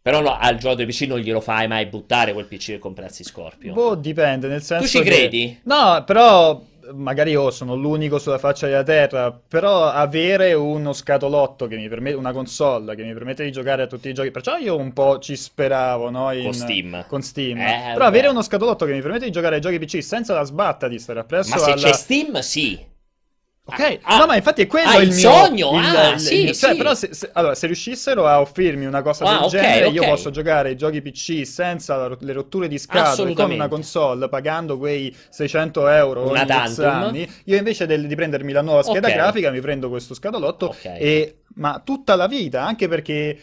Però no, al giocatore P C non glielo fai mai buttare quel P C e comprarsi Scorpio. Boh, dipende, nel senso, tu ci che... credi? No, però... magari io sono l'unico sulla faccia della terra, però avere uno scatolotto che mi permette, una console che mi permette di giocare a tutti i giochi, perciò io un po' ci speravo, no? In, con Steam, con Steam. Eh, però beh. avere uno scatolotto che mi permette di giocare ai giochi P C senza la sbatta di stare appresso alla... ma se alla... c'è Steam, sì. Ok, ah, no, ma infatti è quello ah, il, il mio sogno. Il, ah, il, sì, il, cioè, sì. Però se, se, allora, se riuscissero a offrirmi una cosa ah, del okay, genere, okay. io posso giocare i giochi P C senza le rotture di scatole con una console, pagando quei seicento euro ogni anni. Io invece del, di prendermi la nuova scheda okay. grafica, mi prendo questo scatolotto okay. e ma tutta la vita, anche perché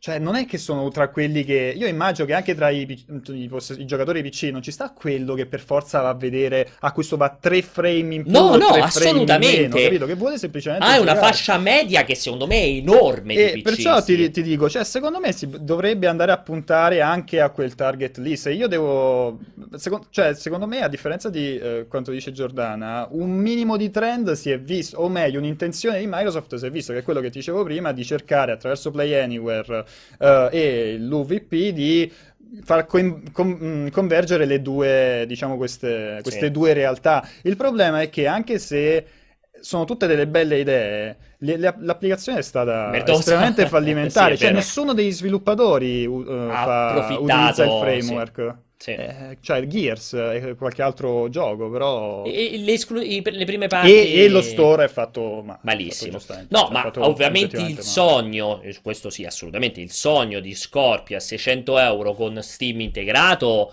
cioè non è che sono tra quelli che... Io immagino che anche tra i, i, i giocatori P C non ci sta quello che per forza va a vedere a questo va tre frame in più. No, no, assolutamente. Meno, capito? Che vuole semplicemente... Ah, è una fascia media che secondo me è enorme di P C. Perciò sì. ti, ti dico, cioè secondo me si dovrebbe andare a puntare anche a quel target lì. Se io devo... Secondo, cioè secondo me, a differenza di eh, quanto dice Giordana, un minimo di trend si è visto, o meglio un'intenzione di Microsoft si è visto, che è quello che ti dicevo prima, di cercare attraverso Play Anywhere Uh, e l'U V P di far con, con, convergere le due, diciamo, queste, queste sì. due realtà. Il problema è che anche se sono tutte delle belle idee, le, le, l'applicazione è stata Merdosa. estremamente fallimentare, sì, cioè nessuno dei sviluppatori uh, fa, utilizza il framework. Sì. Sì. Eh, cioè Gears e qualche altro gioco, però e, le, esclu- i, le prime parti e, e lo store è fatto ma, malissimo, fatto no cioè, ma fatto ovviamente il male. sogno, questo sì assolutamente, il sogno di Scorpio a seicento euro con Steam integrato,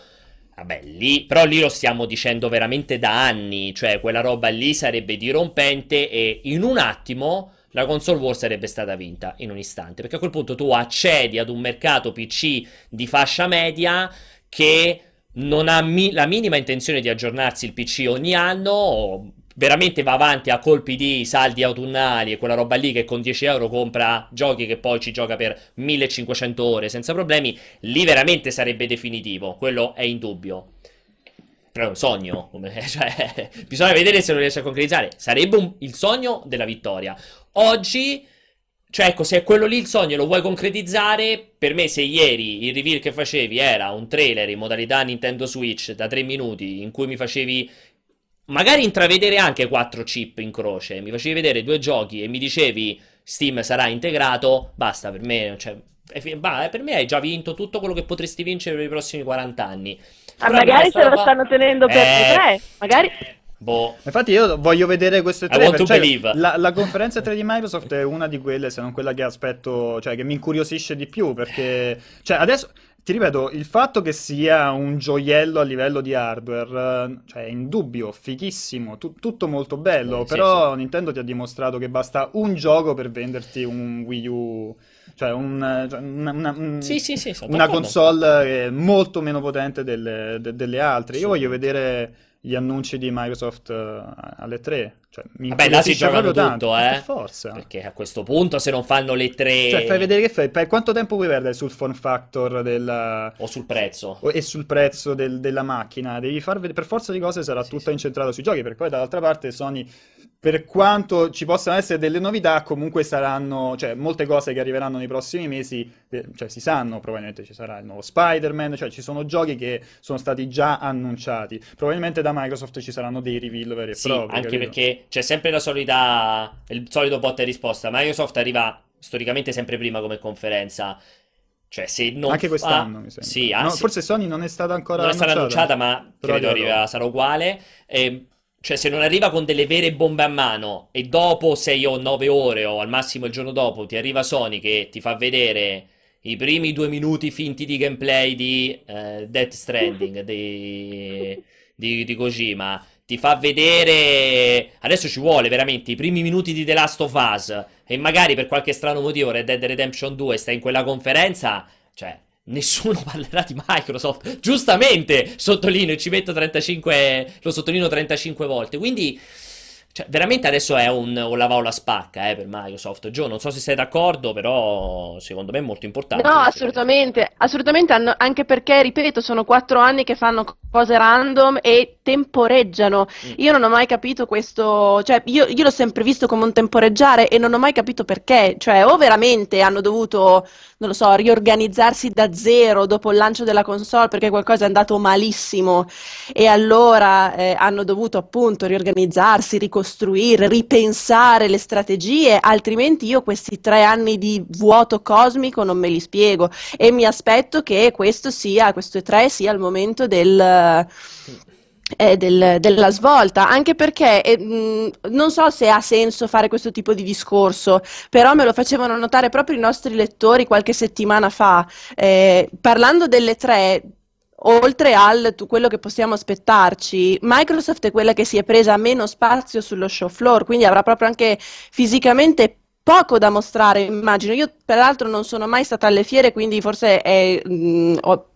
vabbè lì, però lì lo stiamo dicendo veramente da anni, cioè quella roba lì sarebbe dirompente e in un attimo la console war sarebbe stata vinta, in un istante, perché a quel punto tu accedi ad un mercato P C di fascia media che non ha mi- la minima intenzione di aggiornarsi il P C ogni anno, veramente va avanti a colpi di saldi autunnali e quella roba lì, che con dieci euro compra giochi che poi ci gioca per millecinquecento ore senza problemi. Lì veramente sarebbe definitivo, quello è indubbio. Però è un sogno, cioè, bisogna vedere se lo riesce a concretizzare. Sarebbe un- il sogno della vittoria. Oggi... cioè ecco, se è quello lì il sogno e lo vuoi concretizzare, per me se ieri il reveal che facevi era un trailer in modalità Nintendo Switch da tre minuti in cui mi facevi magari intravedere anche quattro chip in croce, mi facevi vedere due giochi e mi dicevi Steam sarà integrato, basta, per me, cioè, per me hai già vinto tutto quello che potresti vincere per i prossimi quaranta anni. Ah, però magari se roba... lo stanno tenendo per eh... tre, magari... Boh. Infatti io voglio vedere queste tre, cioè, la, la conferenza tre di Microsoft è una di quelle, se non quella che aspetto, cioè che mi incuriosisce di più, perché cioè adesso ti ripeto, il fatto che sia un gioiello a livello di hardware, cioè è indubbio, fighissimo, tu, tutto molto bello, eh, però sì, sì. Nintendo ti ha dimostrato che basta un gioco per venderti un Wii U, cioè un, una, una, sì, sì, sì, una console molto meno potente delle, de, delle altre. Sì. Io voglio vedere gli annunci di Microsoft alle tre. Cioè, vabbè, là si giocano tutto, tanto, eh? Per forza. Perché a questo punto, se non fanno le tre... Cioè, fai vedere che fai... Per quanto tempo vuoi perdere sul form factor della... O sul prezzo. O... E sul prezzo del... della macchina. Devi far vedere... Per forza di cose sarà sì, tutta sì. incentrata sui giochi, perché poi dall'altra parte Sony... Per quanto ci possano essere delle novità, comunque saranno, cioè molte cose che arriveranno nei prossimi mesi, cioè si sanno, probabilmente ci sarà il nuovo Spider-Man, cioè ci sono giochi che sono stati già annunciati, probabilmente da Microsoft ci saranno dei reveal veri e sì, propri. Anche capito? Perché c'è sempre la solita, il solito botta e risposta, Microsoft arriva storicamente sempre prima come conferenza. Cioè, se non anche quest'anno fa... mi sembra. Sì, ah, no, sì. Forse Sony non è stata ancora non annunciata. Non è stata annunciata, ma però credo arriva, sarà uguale. E... Cioè se non arriva con delle vere bombe a mano e dopo sei o nove ore o al massimo il giorno dopo ti arriva Sony che ti fa vedere I primi due minuti finti di gameplay di uh, Death Stranding di, di, di Kojima ti fa vedere, adesso ci vuole veramente i primi minuti di The Last of Us, e magari per qualche strano motivo Red Dead Redemption due sta in quella conferenza, cioè nessuno parlerà di Microsoft, giustamente, sottolineo, ci metto trentacinque, lo sottolineo trentacinque volte, quindi cioè, veramente adesso è un o la va o la spacca eh, per Microsoft. Gio, non so se sei d'accordo, però secondo me è molto importante. No, assolutamente, assolutamente, anche perché, ripeto, sono quattro anni che fanno cose random e temporeggiano. Mm. Io non ho mai capito questo, cioè io, io l'ho sempre visto come un temporeggiare e non ho mai capito perché, cioè o veramente hanno dovuto, non lo so, riorganizzarsi da zero dopo il lancio della console perché qualcosa è andato malissimo e allora eh, hanno dovuto appunto riorganizzarsi, ricostruire, costruire, ripensare le strategie, altrimenti io questi tre anni di vuoto cosmico non me li spiego e mi aspetto che questo sia, questo tre sia il momento del... Eh, del, della svolta, anche perché eh, mh, non so se ha senso fare questo tipo di discorso, però me lo facevano notare proprio i nostri lettori qualche settimana fa, eh, parlando delle tre. Oltre al quello che possiamo aspettarci, Microsoft è quella che si è presa meno spazio sullo show floor, quindi avrà proprio anche fisicamente poco da mostrare, immagino. Io peraltro non sono mai stata alle fiere, quindi forse è, mh, ho,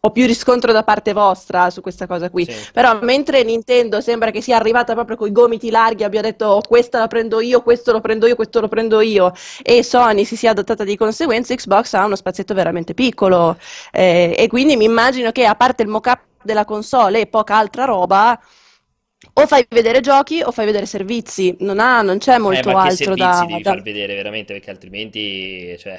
ho più riscontro da parte vostra su questa cosa qui. Sì. Però mentre Nintendo sembra che sia arrivata proprio con i gomiti larghi, abbia detto oh, questa la prendo io, questo lo prendo io, questo lo prendo io, e Sony si sia adottata di conseguenza, Xbox ha uno spazietto veramente piccolo, eh, e quindi mi immagino che a parte il mock-up della console e poca altra roba, o fai vedere giochi o fai vedere servizi, non, ha, non c'è molto eh, ma altro da... servizi devi da... far vedere veramente, perché altrimenti... Cioè...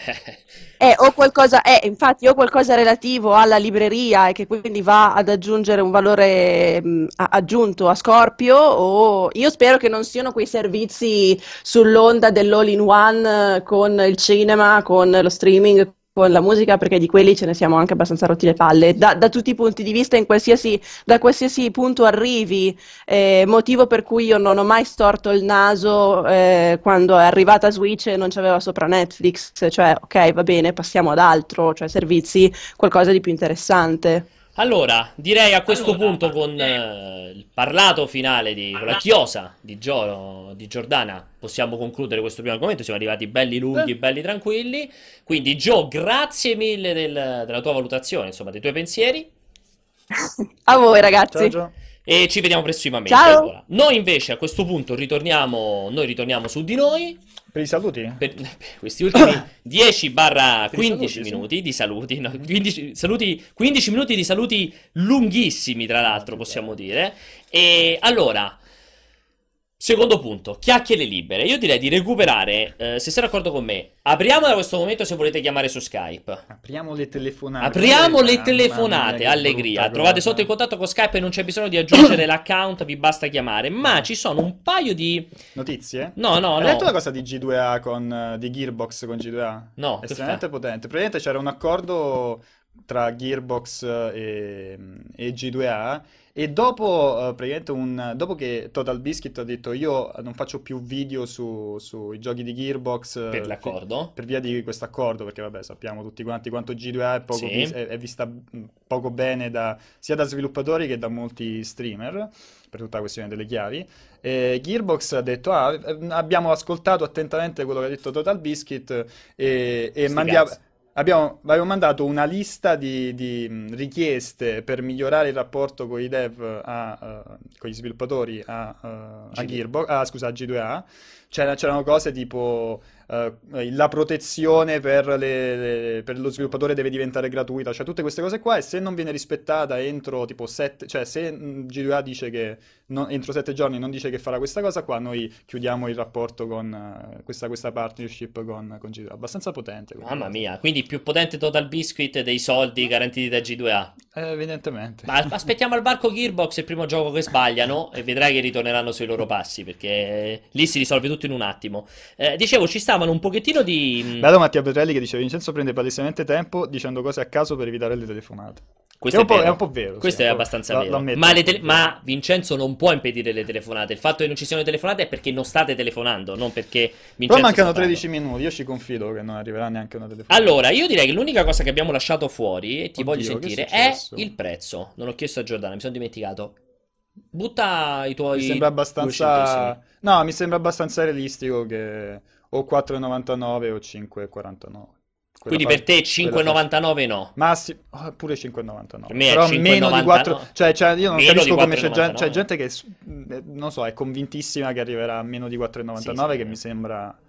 Eh, o qualcosa, eh, infatti o qualcosa relativo alla libreria e che quindi va ad aggiungere un valore mh, aggiunto a Scorpio, o io spero che non siano quei servizi sull'onda dell'all in one con il cinema, con lo streaming, con la musica, perché di quelli ce ne siamo anche abbastanza rotti le palle, da, da tutti i punti di vista, in qualsiasi, da qualsiasi punto arrivi, eh, motivo per cui io non ho mai storto il naso eh, quando è arrivata Switch e non c'aveva sopra Netflix, cioè ok, va bene, passiamo ad altro, cioè servizi, qualcosa di più interessante. Allora, direi a questo allora, punto con eh, il parlato finale, di, con la chiosa di, Gio, di Giordana, possiamo concludere questo primo argomento, siamo arrivati belli lunghi, belli tranquilli, quindi Gio, grazie mille del, della tua valutazione, insomma, dei tuoi pensieri. A voi ragazzi. Ciao, Gio. E ci vediamo prossimamente. Ciao. Allora, noi invece a questo punto ritorniamo, noi ritorniamo su di noi. Per i saluti? Per, per questi ultimi dieci barra quindici minuti sì. di saluti, no, quindici, saluti, quindici minuti di saluti lunghissimi, tra l'altro, possiamo dire. E allora, secondo punto, chiacchiere libere. Io direi di recuperare, eh, se sei d'accordo con me, apriamo da questo momento se volete chiamare su Skype. Apriamo le telefonate. Apriamo le telefonate, allegria. Brutta, trovate sotto il contatto con Skype e non c'è bisogno di aggiungere l'account, vi basta chiamare. Ma ci sono un paio di... Notizie? No, no, Hai no. Hai letto la cosa di G due A, con, di Gearbox con G due A? No. Estremamente potente. Praticamente c'era un accordo tra Gearbox e, e G due A, e dopo uh, praticamente un dopo che TotalBiscuit ha detto io non faccio più video su, sui giochi di Gearbox per l'accordo, per, per via di questo accordo, perché vabbè sappiamo tutti quanti quanto G due A è, poco, sì. è, è vista poco bene da, sia da sviluppatori che da molti streamer, per tutta la questione delle chiavi, e Gearbox ha detto ah, abbiamo ascoltato attentamente quello che ha detto TotalBiscuit e, e mandiamo... Abbiamo, abbiamo mandato una lista di, di richieste per migliorare il rapporto con i dev, a, uh, con gli sviluppatori a, uh, a Gearbox, ah, scusa, a G due A. C'era, c'erano cose tipo uh, la protezione per, le, le, per lo sviluppatore deve diventare gratuita, cioè tutte queste cose qua, e se non viene rispettata entro tipo sette, cioè se G due A dice che non, entro sette giorni non dice che farà questa cosa qua, noi chiudiamo il rapporto con uh, questa, questa partnership con, con G due A, abbastanza potente. Mamma cosa. mia, quindi più potente TotalBiscuit dei soldi garantiti da G due A. Eh, evidentemente. Ma aspettiamo al barco Gearbox il primo gioco che sbagliano e vedrai che ritorneranno sui loro passi, perché lì si risolve tutto tutto in un attimo. Eh, dicevo, ci stavano un pochettino di... Bello Mattia Petrelli che diceva: Vincenzo prende palesemente tempo dicendo cose a caso per evitare le telefonate. Questo è, è, un è un po' vero. Questo sì, è abbastanza lo, vero. Lo ma, le tele- ma Vincenzo non può impedire le telefonate. Il fatto che non ci siano le telefonate è perché non state telefonando, non perché Vincenzo... Però mancano tredici minuti, io ci confido che non arriverà neanche una telefonata. Allora, io direi che l'unica cosa che abbiamo lasciato fuori, e ti Oddio, voglio sentire, è il prezzo. Non ho chiesto a Giordana, mi sono dimenticato. Butta i tuoi... Mi sembra abbastanza... No, mi sembra abbastanza realistico che o quattro virgola novantanove o cinque virgola quarantanove. Quella quindi per te cinque virgola novantanove no? Ma sì, oh, pure cinque virgola novantanove. Per me è però cinque virgola novantanove. Meno di quattro, cioè, cioè io non meno capisco come c'è gente, c'è gente che non so, è convintissima che arriverà a meno di quattro virgola novantanove, sì, sì, che sì. mi sembra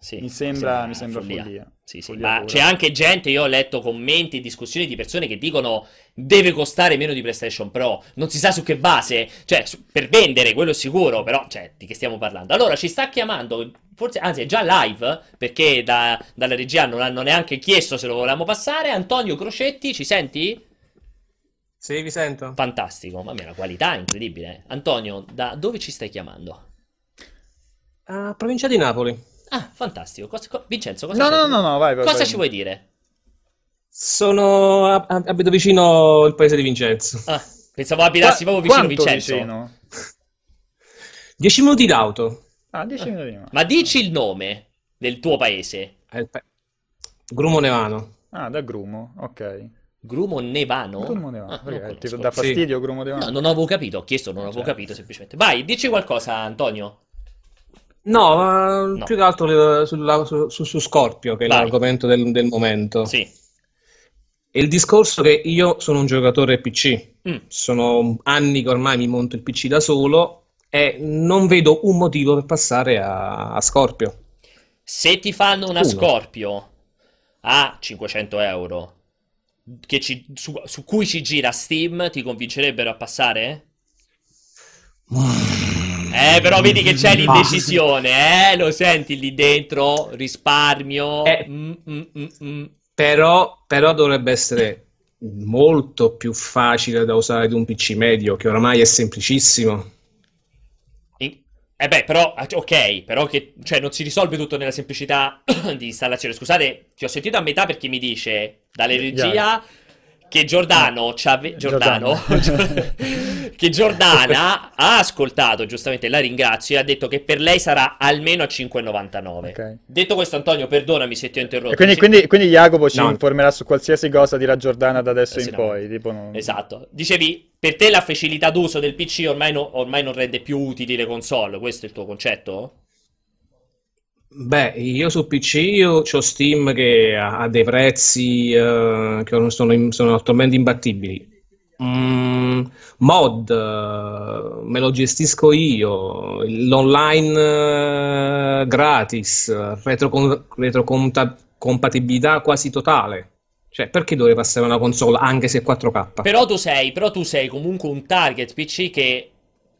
sì, mi sembra, mi sembra follia. follia. Sì, sì, ma c'è anche gente, io ho letto commenti e discussioni di persone che dicono deve costare meno di PlayStation Pro, non si sa su che base, cioè su, per vendere, quello è sicuro, però cioè, di che stiamo parlando? Allora ci sta chiamando, forse, anzi è già live, perché da, dalla regia non hanno neanche chiesto se lo volevamo passare, Antonio Crocetti, ci senti? Sì, vi sento. Fantastico, mamma mia, la qualità è incredibile. Antonio, da dove ci stai chiamando? Uh, provincia di Napoli. Ah, fantastico. Cosa, co- Vincenzo, cosa, no, no, no, no, vai, vai, cosa vai. ci vuoi dire? Sono a, a, abito vicino il paese di Vincenzo. Ah, pensavo abitassi Qua- proprio vicino Vincenzo. Vicino? Dieci minuti d'auto. Ah, dieci minuti d'auto. Ma dici il nome del tuo paese? Pa- Grumo Nevano. Ah, da Grumo, ok. Grumo Nevano? Grumo Nevano, ah, perché ti dà fastidio sì. Grumo Nevano? No, non avevo capito, ho chiesto, non avevo certo. capito semplicemente. Vai, dici qualcosa, Antonio. No, no, più che altro sulla, su, su, su Scorpio, che Vai. è l'argomento del, del momento. Sì. Il discorso che io sono un giocatore P C, mm. sono anni che ormai mi monto il P C da solo e non vedo un motivo per passare a, a Scorpio. Se ti fanno una Uno. Scorpio a cinquecento euro che ci, su, su cui ci gira Steam, ti convincerebbero a passare? Mm. Eh, però vedi che c'è l'indecisione, eh? Lo senti lì dentro, risparmio. Eh, mm, mm, mm, mm. Però, però dovrebbe essere molto più facile da usare di un P C medio, che oramai è semplicissimo. Eh beh, però, ok, però che cioè, non si risolve tutto nella semplicità di installazione. Scusate, ti ho sentito a metà perché mi dice, dalla regia... Yeah. Che Giordano, Giordano, Giordano. che Giordana ha ascoltato, giustamente la ringrazio, e ha detto che per lei sarà almeno a cinque virgola novantanove. Okay. Detto questo, Antonio, perdonami se ti ho interrotto. E quindi, se... quindi, quindi Jacopo ci no. informerà su qualsiasi cosa dirà Giordana da adesso eh, in no. poi. Tipo non... Esatto. Dicevi, per te la facilità d'uso del P C ormai, no, ormai non rende più utili le console, questo è il tuo concetto? Beh, io su P C io ho Steam che ha, ha dei prezzi uh, che sono, in, sono attualmente imbattibili. Mm, mod, uh, me lo gestisco io, l'online uh, gratis, retrocom- retrocompatibilità quasi totale. Cioè, perché dovrei passare una console anche se è quattro K? Però tu sei, però tu sei comunque un target P C che...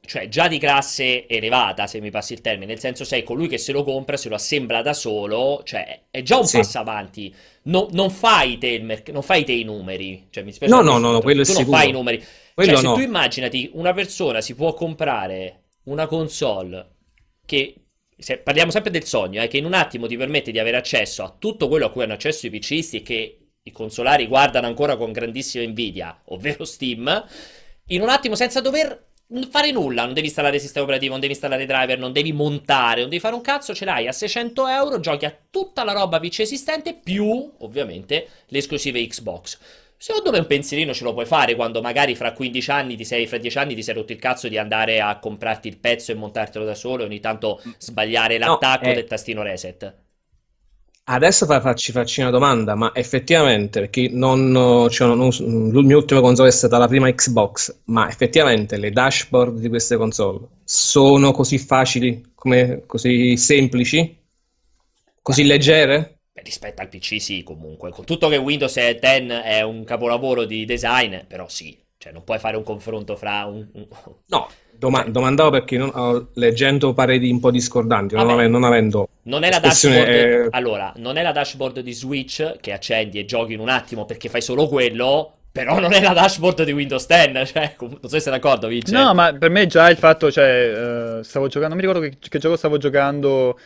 cioè già di classe elevata, se mi passi il termine, nel senso sei colui che se lo compra, se lo assembla da solo, cioè è già un sì. passo avanti, no, non, fai te il merc- non fai te i numeri, cioè mi spiace no no no, no quello tu è non sicuro. Fai i numeri, quello cioè no. Se tu immaginati una persona si può comprare una console che, se, parliamo sempre del sogno, eh, che in un attimo ti permette di avere accesso a tutto quello a cui hanno accesso i PCisti e che i consolari guardano ancora con grandissima invidia, ovvero Steam, in un attimo senza dover fare nulla, non devi installare sistema operativo, non devi installare driver, non devi montare, non devi fare un cazzo, ce l'hai a seicento euro, giochi a tutta la roba P C esistente più ovviamente le esclusive Xbox. Secondo me un pensierino ce lo puoi fare quando magari fra quindici anni ti sei, fra dieci anni ti sei rotto il cazzo di andare a comprarti il pezzo e montartelo da solo e ogni tanto sbagliare l'attacco no, eh... del tastino reset. Adesso facci, facci una domanda, ma effettivamente, perché non, cioè non, la mia ultima console è stata la prima Xbox, ma effettivamente le dashboard di queste console sono così facili, come, così semplici, così leggere? Beh, rispetto al P C sì, comunque, con tutto che Windows dieci è un capolavoro di design, però sì, cioè non puoi fare un confronto fra un... No. Domandavo perché non, leggendo pareri un po' discordanti, non, ave, non avendo... Non è, la dashboard, è... Allora, non è la dashboard di Switch che accendi e giochi in un attimo perché fai solo quello, Però non è la dashboard di Windows dieci, cioè, non so se sei d'accordo, Vince. No, ma per me già il fatto, cioè, uh, stavo giocando, non mi ricordo che, che gioco stavo giocando...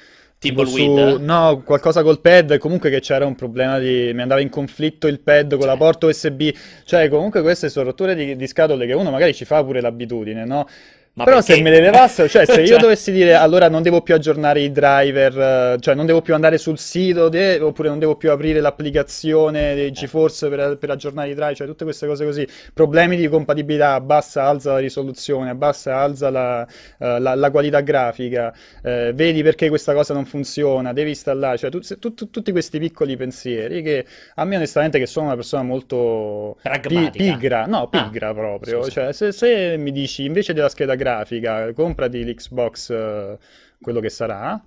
Tipo su, no, qualcosa col pad, comunque che c'era un problema di... mi andava in conflitto il pad con cioè. la porta U S B, cioè comunque queste sono rotture di, di scatole che uno magari ci fa pure l'abitudine, no? Ma però perché? Se me le levassero, cioè se cioè. io dovessi dire allora non devo più aggiornare i driver, cioè non devo più andare sul sito de, oppure non devo più aprire l'applicazione dei GeForce per, per aggiornare i driver, cioè tutte queste cose così, problemi di compatibilità, abbassa, alza la risoluzione, abbassa, alza la, la, la qualità grafica, eh, vedi perché questa cosa non funziona, devi installare, cioè tu, tu, tu, tutti questi piccoli pensieri che a me onestamente, che sono una persona molto pi, pigra, no pigra ah, proprio, sì, sì. Cioè se, se mi dici invece della scheda grafica, comprati l'Xbox, eh, quello che sarà,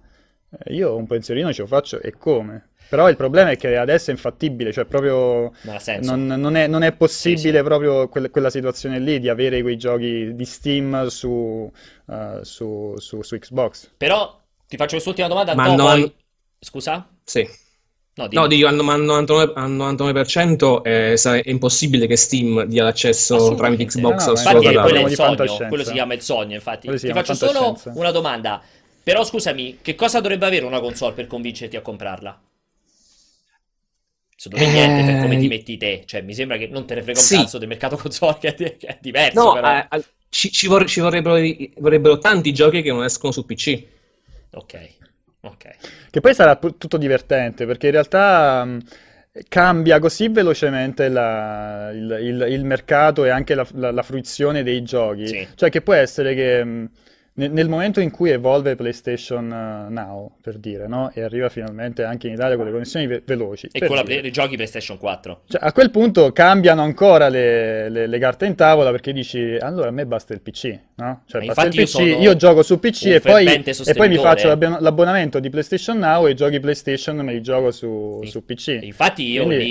eh, io un pensierino ce lo faccio e come. Però il problema è che adesso è infattibile, cioè proprio non, non, non, è, non è possibile sì, sì. proprio que- quella situazione lì di avere quei giochi di Steam su, uh, su, su, su Xbox. Però ti faccio quest'ultima domanda, ma no, an... scusa? Sì. No, no, dico al novantanove per cento è, è impossibile che Steam dia l'accesso tramite Xbox. No, no, infatti quello è il sogno, quello si chiama il sogno, infatti. Ti faccio solo una domanda, però scusami, che cosa dovrebbe avere una console per convincerti a comprarla? Secondo me niente, per come ti metti te, cioè mi sembra che non te ne frega un sì. cazzo del mercato console, che è, che è diverso. No, però. Eh, ci, ci, vor, ci vorrebbero, vorrebbero tanti giochi che non escono su P C. Ok. Okay. Che poi sarà tutto divertente, perché in realtà um, cambia così velocemente la, il, il, il mercato e anche la, la, la fruizione dei giochi. Sì. Cioè che può essere che um, nel, nel momento in cui evolve PlayStation Now, per dire, no? E arriva finalmente anche in Italia con le connessioni ve- veloci. E con i giochi PlayStation quattro. Cioè, a quel punto cambiano ancora le, le, le carte in tavola, perché dici, allora a me basta il P C, no? Cioè, basta il P C, io, io gioco su P C e poi, e poi mi faccio l'abbon- l'abbonamento di PlayStation Now e giochi PlayStation me li gioco su, e, su P C. Infatti io Quindi...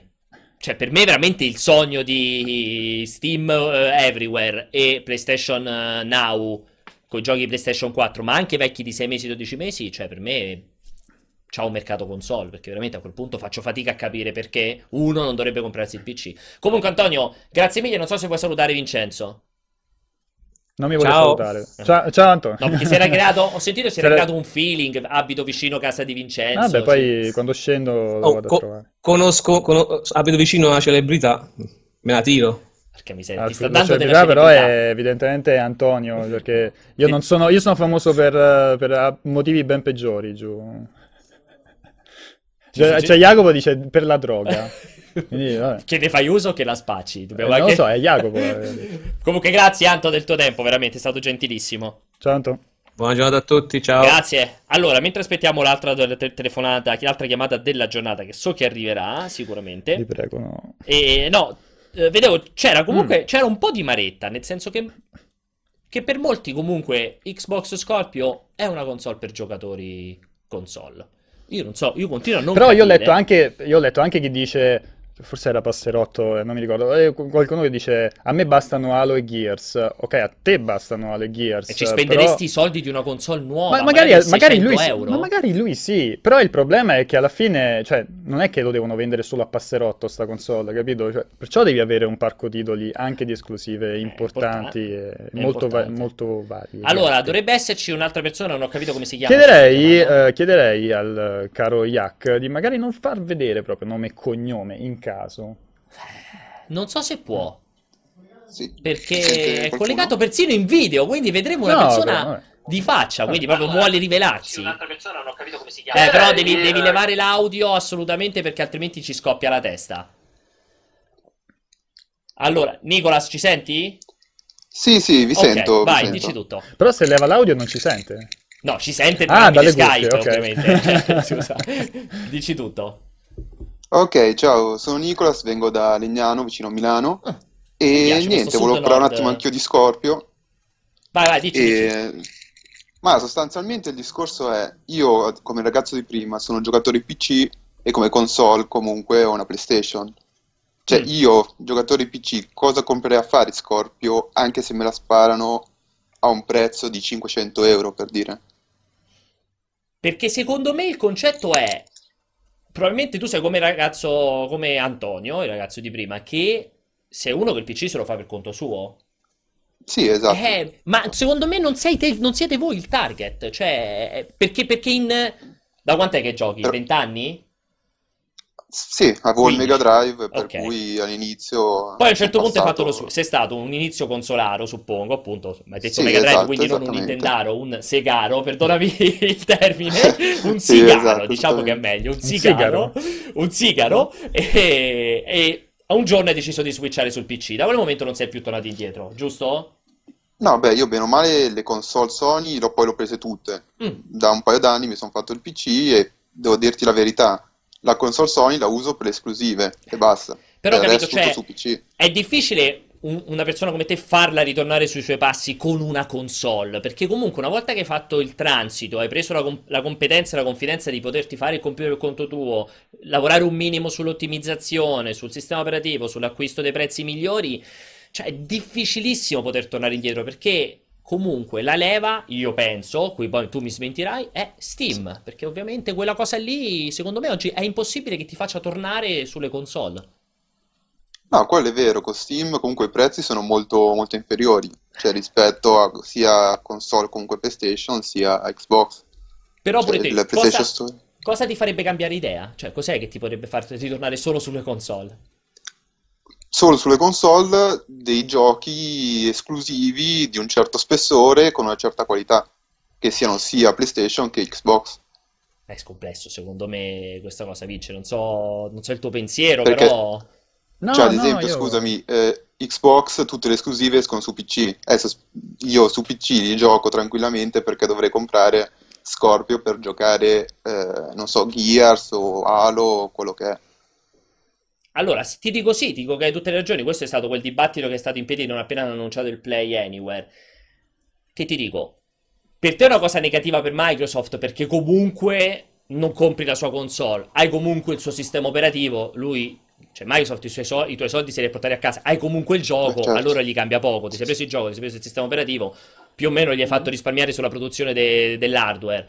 li... Cioè, per me è veramente il sogno di Steam uh, Everywhere e PlayStation uh, Now... con i giochi PlayStation quattro, ma anche vecchi di sei mesi, dodici mesi, cioè per me c'ha un mercato console, perché veramente a quel punto faccio fatica a capire perché uno non dovrebbe comprarsi il P C. Comunque Antonio, grazie mille, non so se vuoi salutare Vincenzo. Non mi vuole ciao. salutare. Ciao, ciao Antonio. No, perché si era creato, ho sentito si era creato un feeling, abito vicino casa di Vincenzo. Vabbè, poi cioè... quando scendo lo oh, vado co- a trovare. Conosco, conosco, abito vicino a una celebrità, me la tiro. Perché mi senti, ah, sta dando della però è evidentemente Antonio, perché io non sono, io sono famoso per, per motivi ben peggiori giù. Cioè, cioè Jacopo dice per la droga. Quindi, vabbè. Che ne fai uso o che la spacci? Dobbiamo eh, anche... Non lo so, è Jacopo. Comunque grazie Anto del tuo tempo, veramente è stato gentilissimo. Ciao Anto. Buona giornata a tutti, ciao. Grazie. Allora, mentre aspettiamo l'altra te- telefonata, l'altra chiamata della giornata, che so che arriverà sicuramente. Ti prego, no. E no... Vedevo, c'era comunque mm. c'era un po' di maretta, nel senso che, che per molti comunque Xbox Scorpio è una console per giocatori console. Io non so, io continuo a non Però capire. Io ho letto anche, io ho letto anche chi dice, forse era Passerotto, non mi ricordo, qualcuno che dice a me bastano Halo e Gears. Ok, a te bastano Halo e Gears. E ci spenderesti però... i soldi di una console nuova, ma magari, magari, magari lui euro. Ma magari lui sì, però il problema è che alla fine, cioè, non è che lo devono vendere solo a Passerotto sta console, capito? Cioè, perciò devi avere un parco titoli anche di esclusive importanti eh, e molto, va- molto varie. Allora, dovrebbe esserci un'altra persona, non ho capito come si chiama. Chiederei, eh, chiederei al caro Yak di magari non far vedere proprio nome e cognome in caso. Non so se può sì. perché è collegato persino in video, quindi vedremo no, una persona però, di faccia, quindi proprio allora, vuole rivelarsi. Un'altra persona, non ho capito come si chiama. Eh, però devi, devi levare l'audio assolutamente, perché altrimenti ci scoppia la testa. Allora, Nicolas, ci senti? Sì, sì, vi okay, sento. Vai, vi dici sento. tutto. Però se leva l'audio non ci sente. No, ci sente ah, dalle Skype, cuffie, okay. ovviamente. Scusa. Dici tutto. Ok, ciao, sono Nicolas, vengo da Legnano, vicino a Milano, ah, e niente, volevo parlare un attimo anch'io di Scorpio. Vai, vai, dici, e... dici. Ma sostanzialmente il discorso è, io come ragazzo di prima sono un giocatore P C e come console comunque ho una PlayStation. Cioè mm. io, giocatore P C, cosa comprerei a fare Scorpio, anche se me la sparano a un prezzo di cinquecento euro, per dire? Perché secondo me il concetto è... Probabilmente tu sei come il ragazzo, come Antonio, il ragazzo di prima, che se uno che il P C se lo fa per conto suo... Sì, esatto. Eh, ma secondo me non siete, non siete voi il target, cioè, perché, perché in... Da quant'è che giochi? Per... venti anni? Sì, avevo il Mega Drive, per okay. cui all'inizio... Poi a un certo punto hai fatto lo Switch, sei stato un inizio consolaro, suppongo, appunto, hai detto sì, Mega Drive, esatto, quindi non un Nintendaro, un segaro, perdonami il termine, un sigaro, sì, esatto, diciamo che è meglio, un sigaro, un sigaro, e... e... A un giorno hai deciso di switchare sul P C, da quel momento non sei più tornato indietro, giusto? No, beh, io bene o male le console Sony l'ho poi l'ho prese tutte. Mm. Da un paio d'anni mi sono fatto il P C e devo dirti la verità, la console Sony la uso per le esclusive e basta. Però per capito, cioè, su P C. È difficile un, una persona come te farla ritornare sui suoi passi con una console, perché comunque una volta che hai fatto il transito, hai preso la, com la competenza e la confidenza di poterti fare il computer per conto tuo, lavorare un minimo sull'ottimizzazione, sul sistema operativo, sull'acquisto dei prezzi migliori, cioè è difficilissimo poter tornare indietro, perché comunque la leva, io penso, qui poi tu mi smentirai, è Steam, perché ovviamente quella cosa lì secondo me oggi è impossibile che ti faccia tornare sulle console. No, quello è vero, con Steam comunque i prezzi sono molto, molto inferiori, cioè rispetto a sia console comunque PlayStation sia Xbox. Però cioè, pure te, cosa, cosa ti farebbe cambiare idea? Cioè cos'è che ti potrebbe far ritornare solo sulle console? Solo sulle console dei giochi esclusivi di un certo spessore con una certa qualità, che siano sia PlayStation che Xbox. È complesso secondo me questa cosa, Vince, non so, non so il tuo pensiero, perché... però... No, cioè, ad esempio, no, io... scusami, eh, Xbox tutte le esclusive escono su P C. Adesso io su P C li gioco tranquillamente perché dovrei comprare Scorpio per giocare, eh, non so, Gears o Halo o quello che è. Allora, ti dico sì, ti dico che hai tutte le ragioni. Questo è stato quel dibattito che è stato in piedi non appena hanno annunciato il Play Anywhere. Che ti dico? Per te è una cosa negativa per Microsoft perché comunque non compri la sua console. Hai comunque il suo sistema operativo, lui... Cioè Microsoft i, suoi soldi, i tuoi soldi se li hai portati a casa, hai comunque il gioco, certo. Allora gli cambia poco, ti sei preso il gioco, ti sei preso il sistema operativo, più o meno gli hai fatto risparmiare sulla produzione de dell'hardware.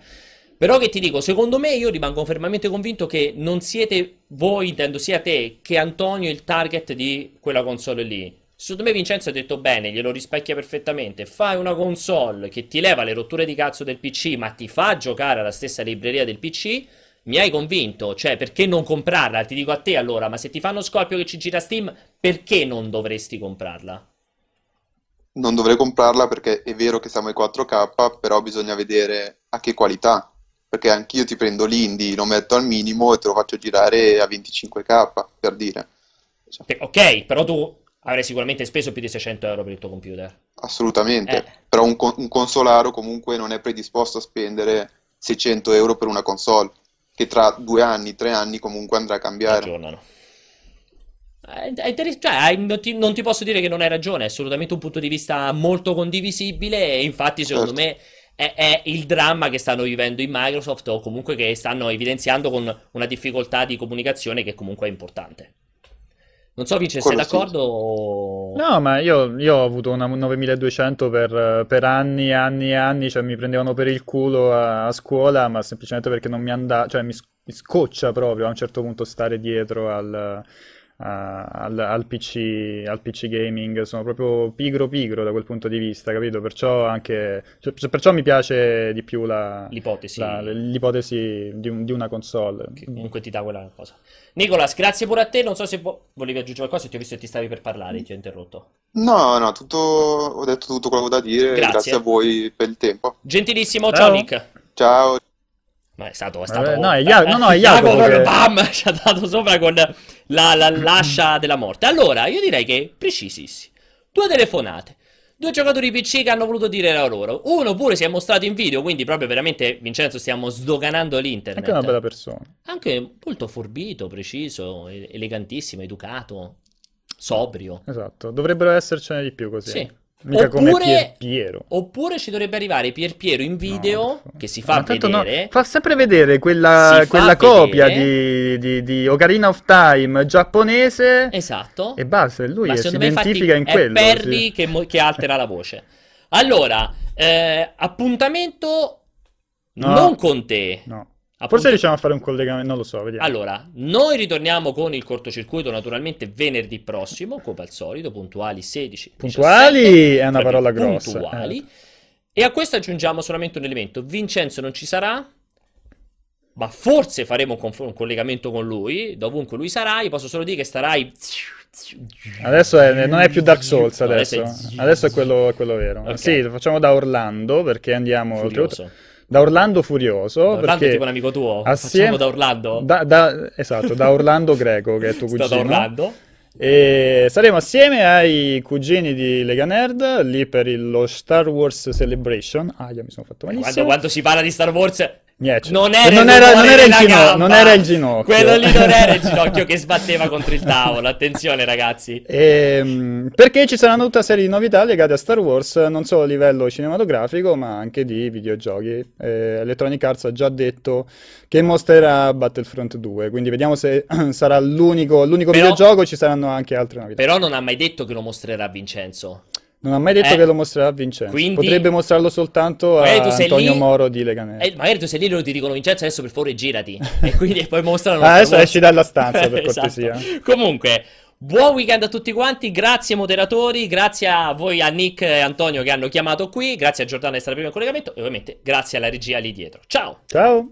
Però che ti dico, secondo me io rimango fermamente convinto che non siete voi, intendo sia te che Antonio, il target di quella console lì. Secondo me Vincenzo ha detto bene, glielo rispecchia perfettamente. Fai una console che ti leva le rotture di cazzo del P C ma ti fa giocare alla stessa libreria del P C. Mi hai convinto, cioè perché non comprarla? Ti dico a te allora, ma se ti fanno Scorpio che ci gira Steam, perché non dovresti comprarla? Non dovrei comprarla perché è vero che siamo ai quattro K, però bisogna vedere a che qualità, perché anch'io ti prendo l'indie, lo metto al minimo e te lo faccio girare a venticinque K, per dire. Cioè. Ok, però tu avrai sicuramente speso più di seicento euro per il tuo computer. Assolutamente, eh. Però un, con un consolaro comunque non è predisposto a spendere seicento euro per una console. Che tra due anni, tre anni comunque andrà a cambiare. Aggiornano. Cioè, non ti, non ti posso dire che non hai ragione, è assolutamente un punto di vista molto condivisibile e infatti secondo certo. me è, è il dramma che stanno vivendo in Microsoft o comunque che stanno evidenziando con una difficoltà di comunicazione che comunque è importante. Non so Vince, sei d'accordo? O... No, ma io, io ho avuto una novemiladuecento per, per anni e anni e anni, cioè mi prendevano per il culo a, a scuola, ma semplicemente perché non mi andava, cioè mi, mi scoccia proprio a un certo punto stare dietro al, a, al, al, P C, al P C gaming, sono proprio pigro pigro da quel punto di vista, capito? Perciò, anche, cioè, perciò mi piace di più l'ipotesi di, di una console. Che comunque ti dà quella cosa. Nicolas, grazie pure a te, non so se vo volevi aggiungere qualcosa, ti ho visto che ti stavi per parlare, ti ho interrotto. No, no, tutto, ho detto tutto quello da dire, grazie, grazie a voi per il tempo. Gentilissimo, ciao, ciao Nick. Ciao. Ma è stato... È stato Vabbè, no, è Iago, no, no, è Iago, Iago che... bam, ci ha dato sopra con la, la lascia della morte. Allora, io direi che precisissimi, due telefonate. Due giocatori P C che hanno voluto dire la loro. Uno pure si è mostrato in video, quindi proprio veramente, Vincenzo, stiamo sdoganando l'internet. Anche una bella persona. Anche molto forbito, preciso, elegantissimo, educato, sobrio. Esatto, dovrebbero essercene di più così. Sì. Mica oppure, come Pierpiero. Oppure ci dovrebbe arrivare Pierpiero in video, no, che si fa vedere, no, fa sempre vedere quella, quella copia vedere. Di, di, di Ocarina of Time giapponese. Esatto. E basta, lui è, si identifica in quello. È Perry sì. che, che altera la voce. Allora, eh, appuntamento no. non con te, no. Appunto. Forse riusciamo a fare un collegamento, non lo so, vediamo. Allora, noi ritorniamo con il cortocircuito naturalmente venerdì prossimo, come al solito, puntuali sedici. Puntuali diciassette, è una parola grossa. Puntuali. Eh. E a questo aggiungiamo solamente un elemento. Vincenzo non ci sarà, ma forse faremo un, un collegamento con lui, dovunque lui sarà. Io posso solo dire che starai... Adesso è, non è più Dark Souls, adesso, adesso è, adesso è quello, quello vero. Okay. Sì, lo facciamo da Orlando, perché andiamo... Da Orlando Furioso. Da Orlando è tipo un amico tuo? Assieme... Facciamo da Orlando? Da, da, esatto, da Orlando Greco, che è tuo cugino. Da Orlando. E saremo assieme ai cugini di Lega Nerd, lì per il, lo Star Wars Celebration. Ah, io mi sono fatto malissimo. Quando, quando si parla di Star Wars... Niente. Non era, non, era, non, era il gino, non era il ginocchio. Quello lì non era il ginocchio che sbatteva contro il tavolo. Attenzione ragazzi, e, perché ci saranno tutta una serie di novità legate a Star Wars, non solo a livello cinematografico ma anche di videogiochi. eh, Electronic Arts ha già detto che mostrerà Battlefront due, quindi vediamo se sarà l'unico, l'unico però, videogioco. Ci saranno anche altre novità. Però non ha mai detto che lo mostrerà Vincenzo. Non ha mai detto eh, che lo mostrerà Vincenzo. Quindi, potrebbe mostrarlo soltanto a Antonio lì, Moro di Leganese. Eh, magari tu sei lì e loro ti dicono: Vincenzo, adesso per favore girati. E quindi e poi mostrano. Ah, adesso esci dalla stanza, per esatto. cortesia. Comunque, buon weekend a tutti quanti. Grazie, moderatori. Grazie a voi, a Nick e Antonio che hanno chiamato qui. Grazie a Giordana di stare prima in collegamento. E ovviamente grazie alla regia lì dietro. Ciao. Ciao.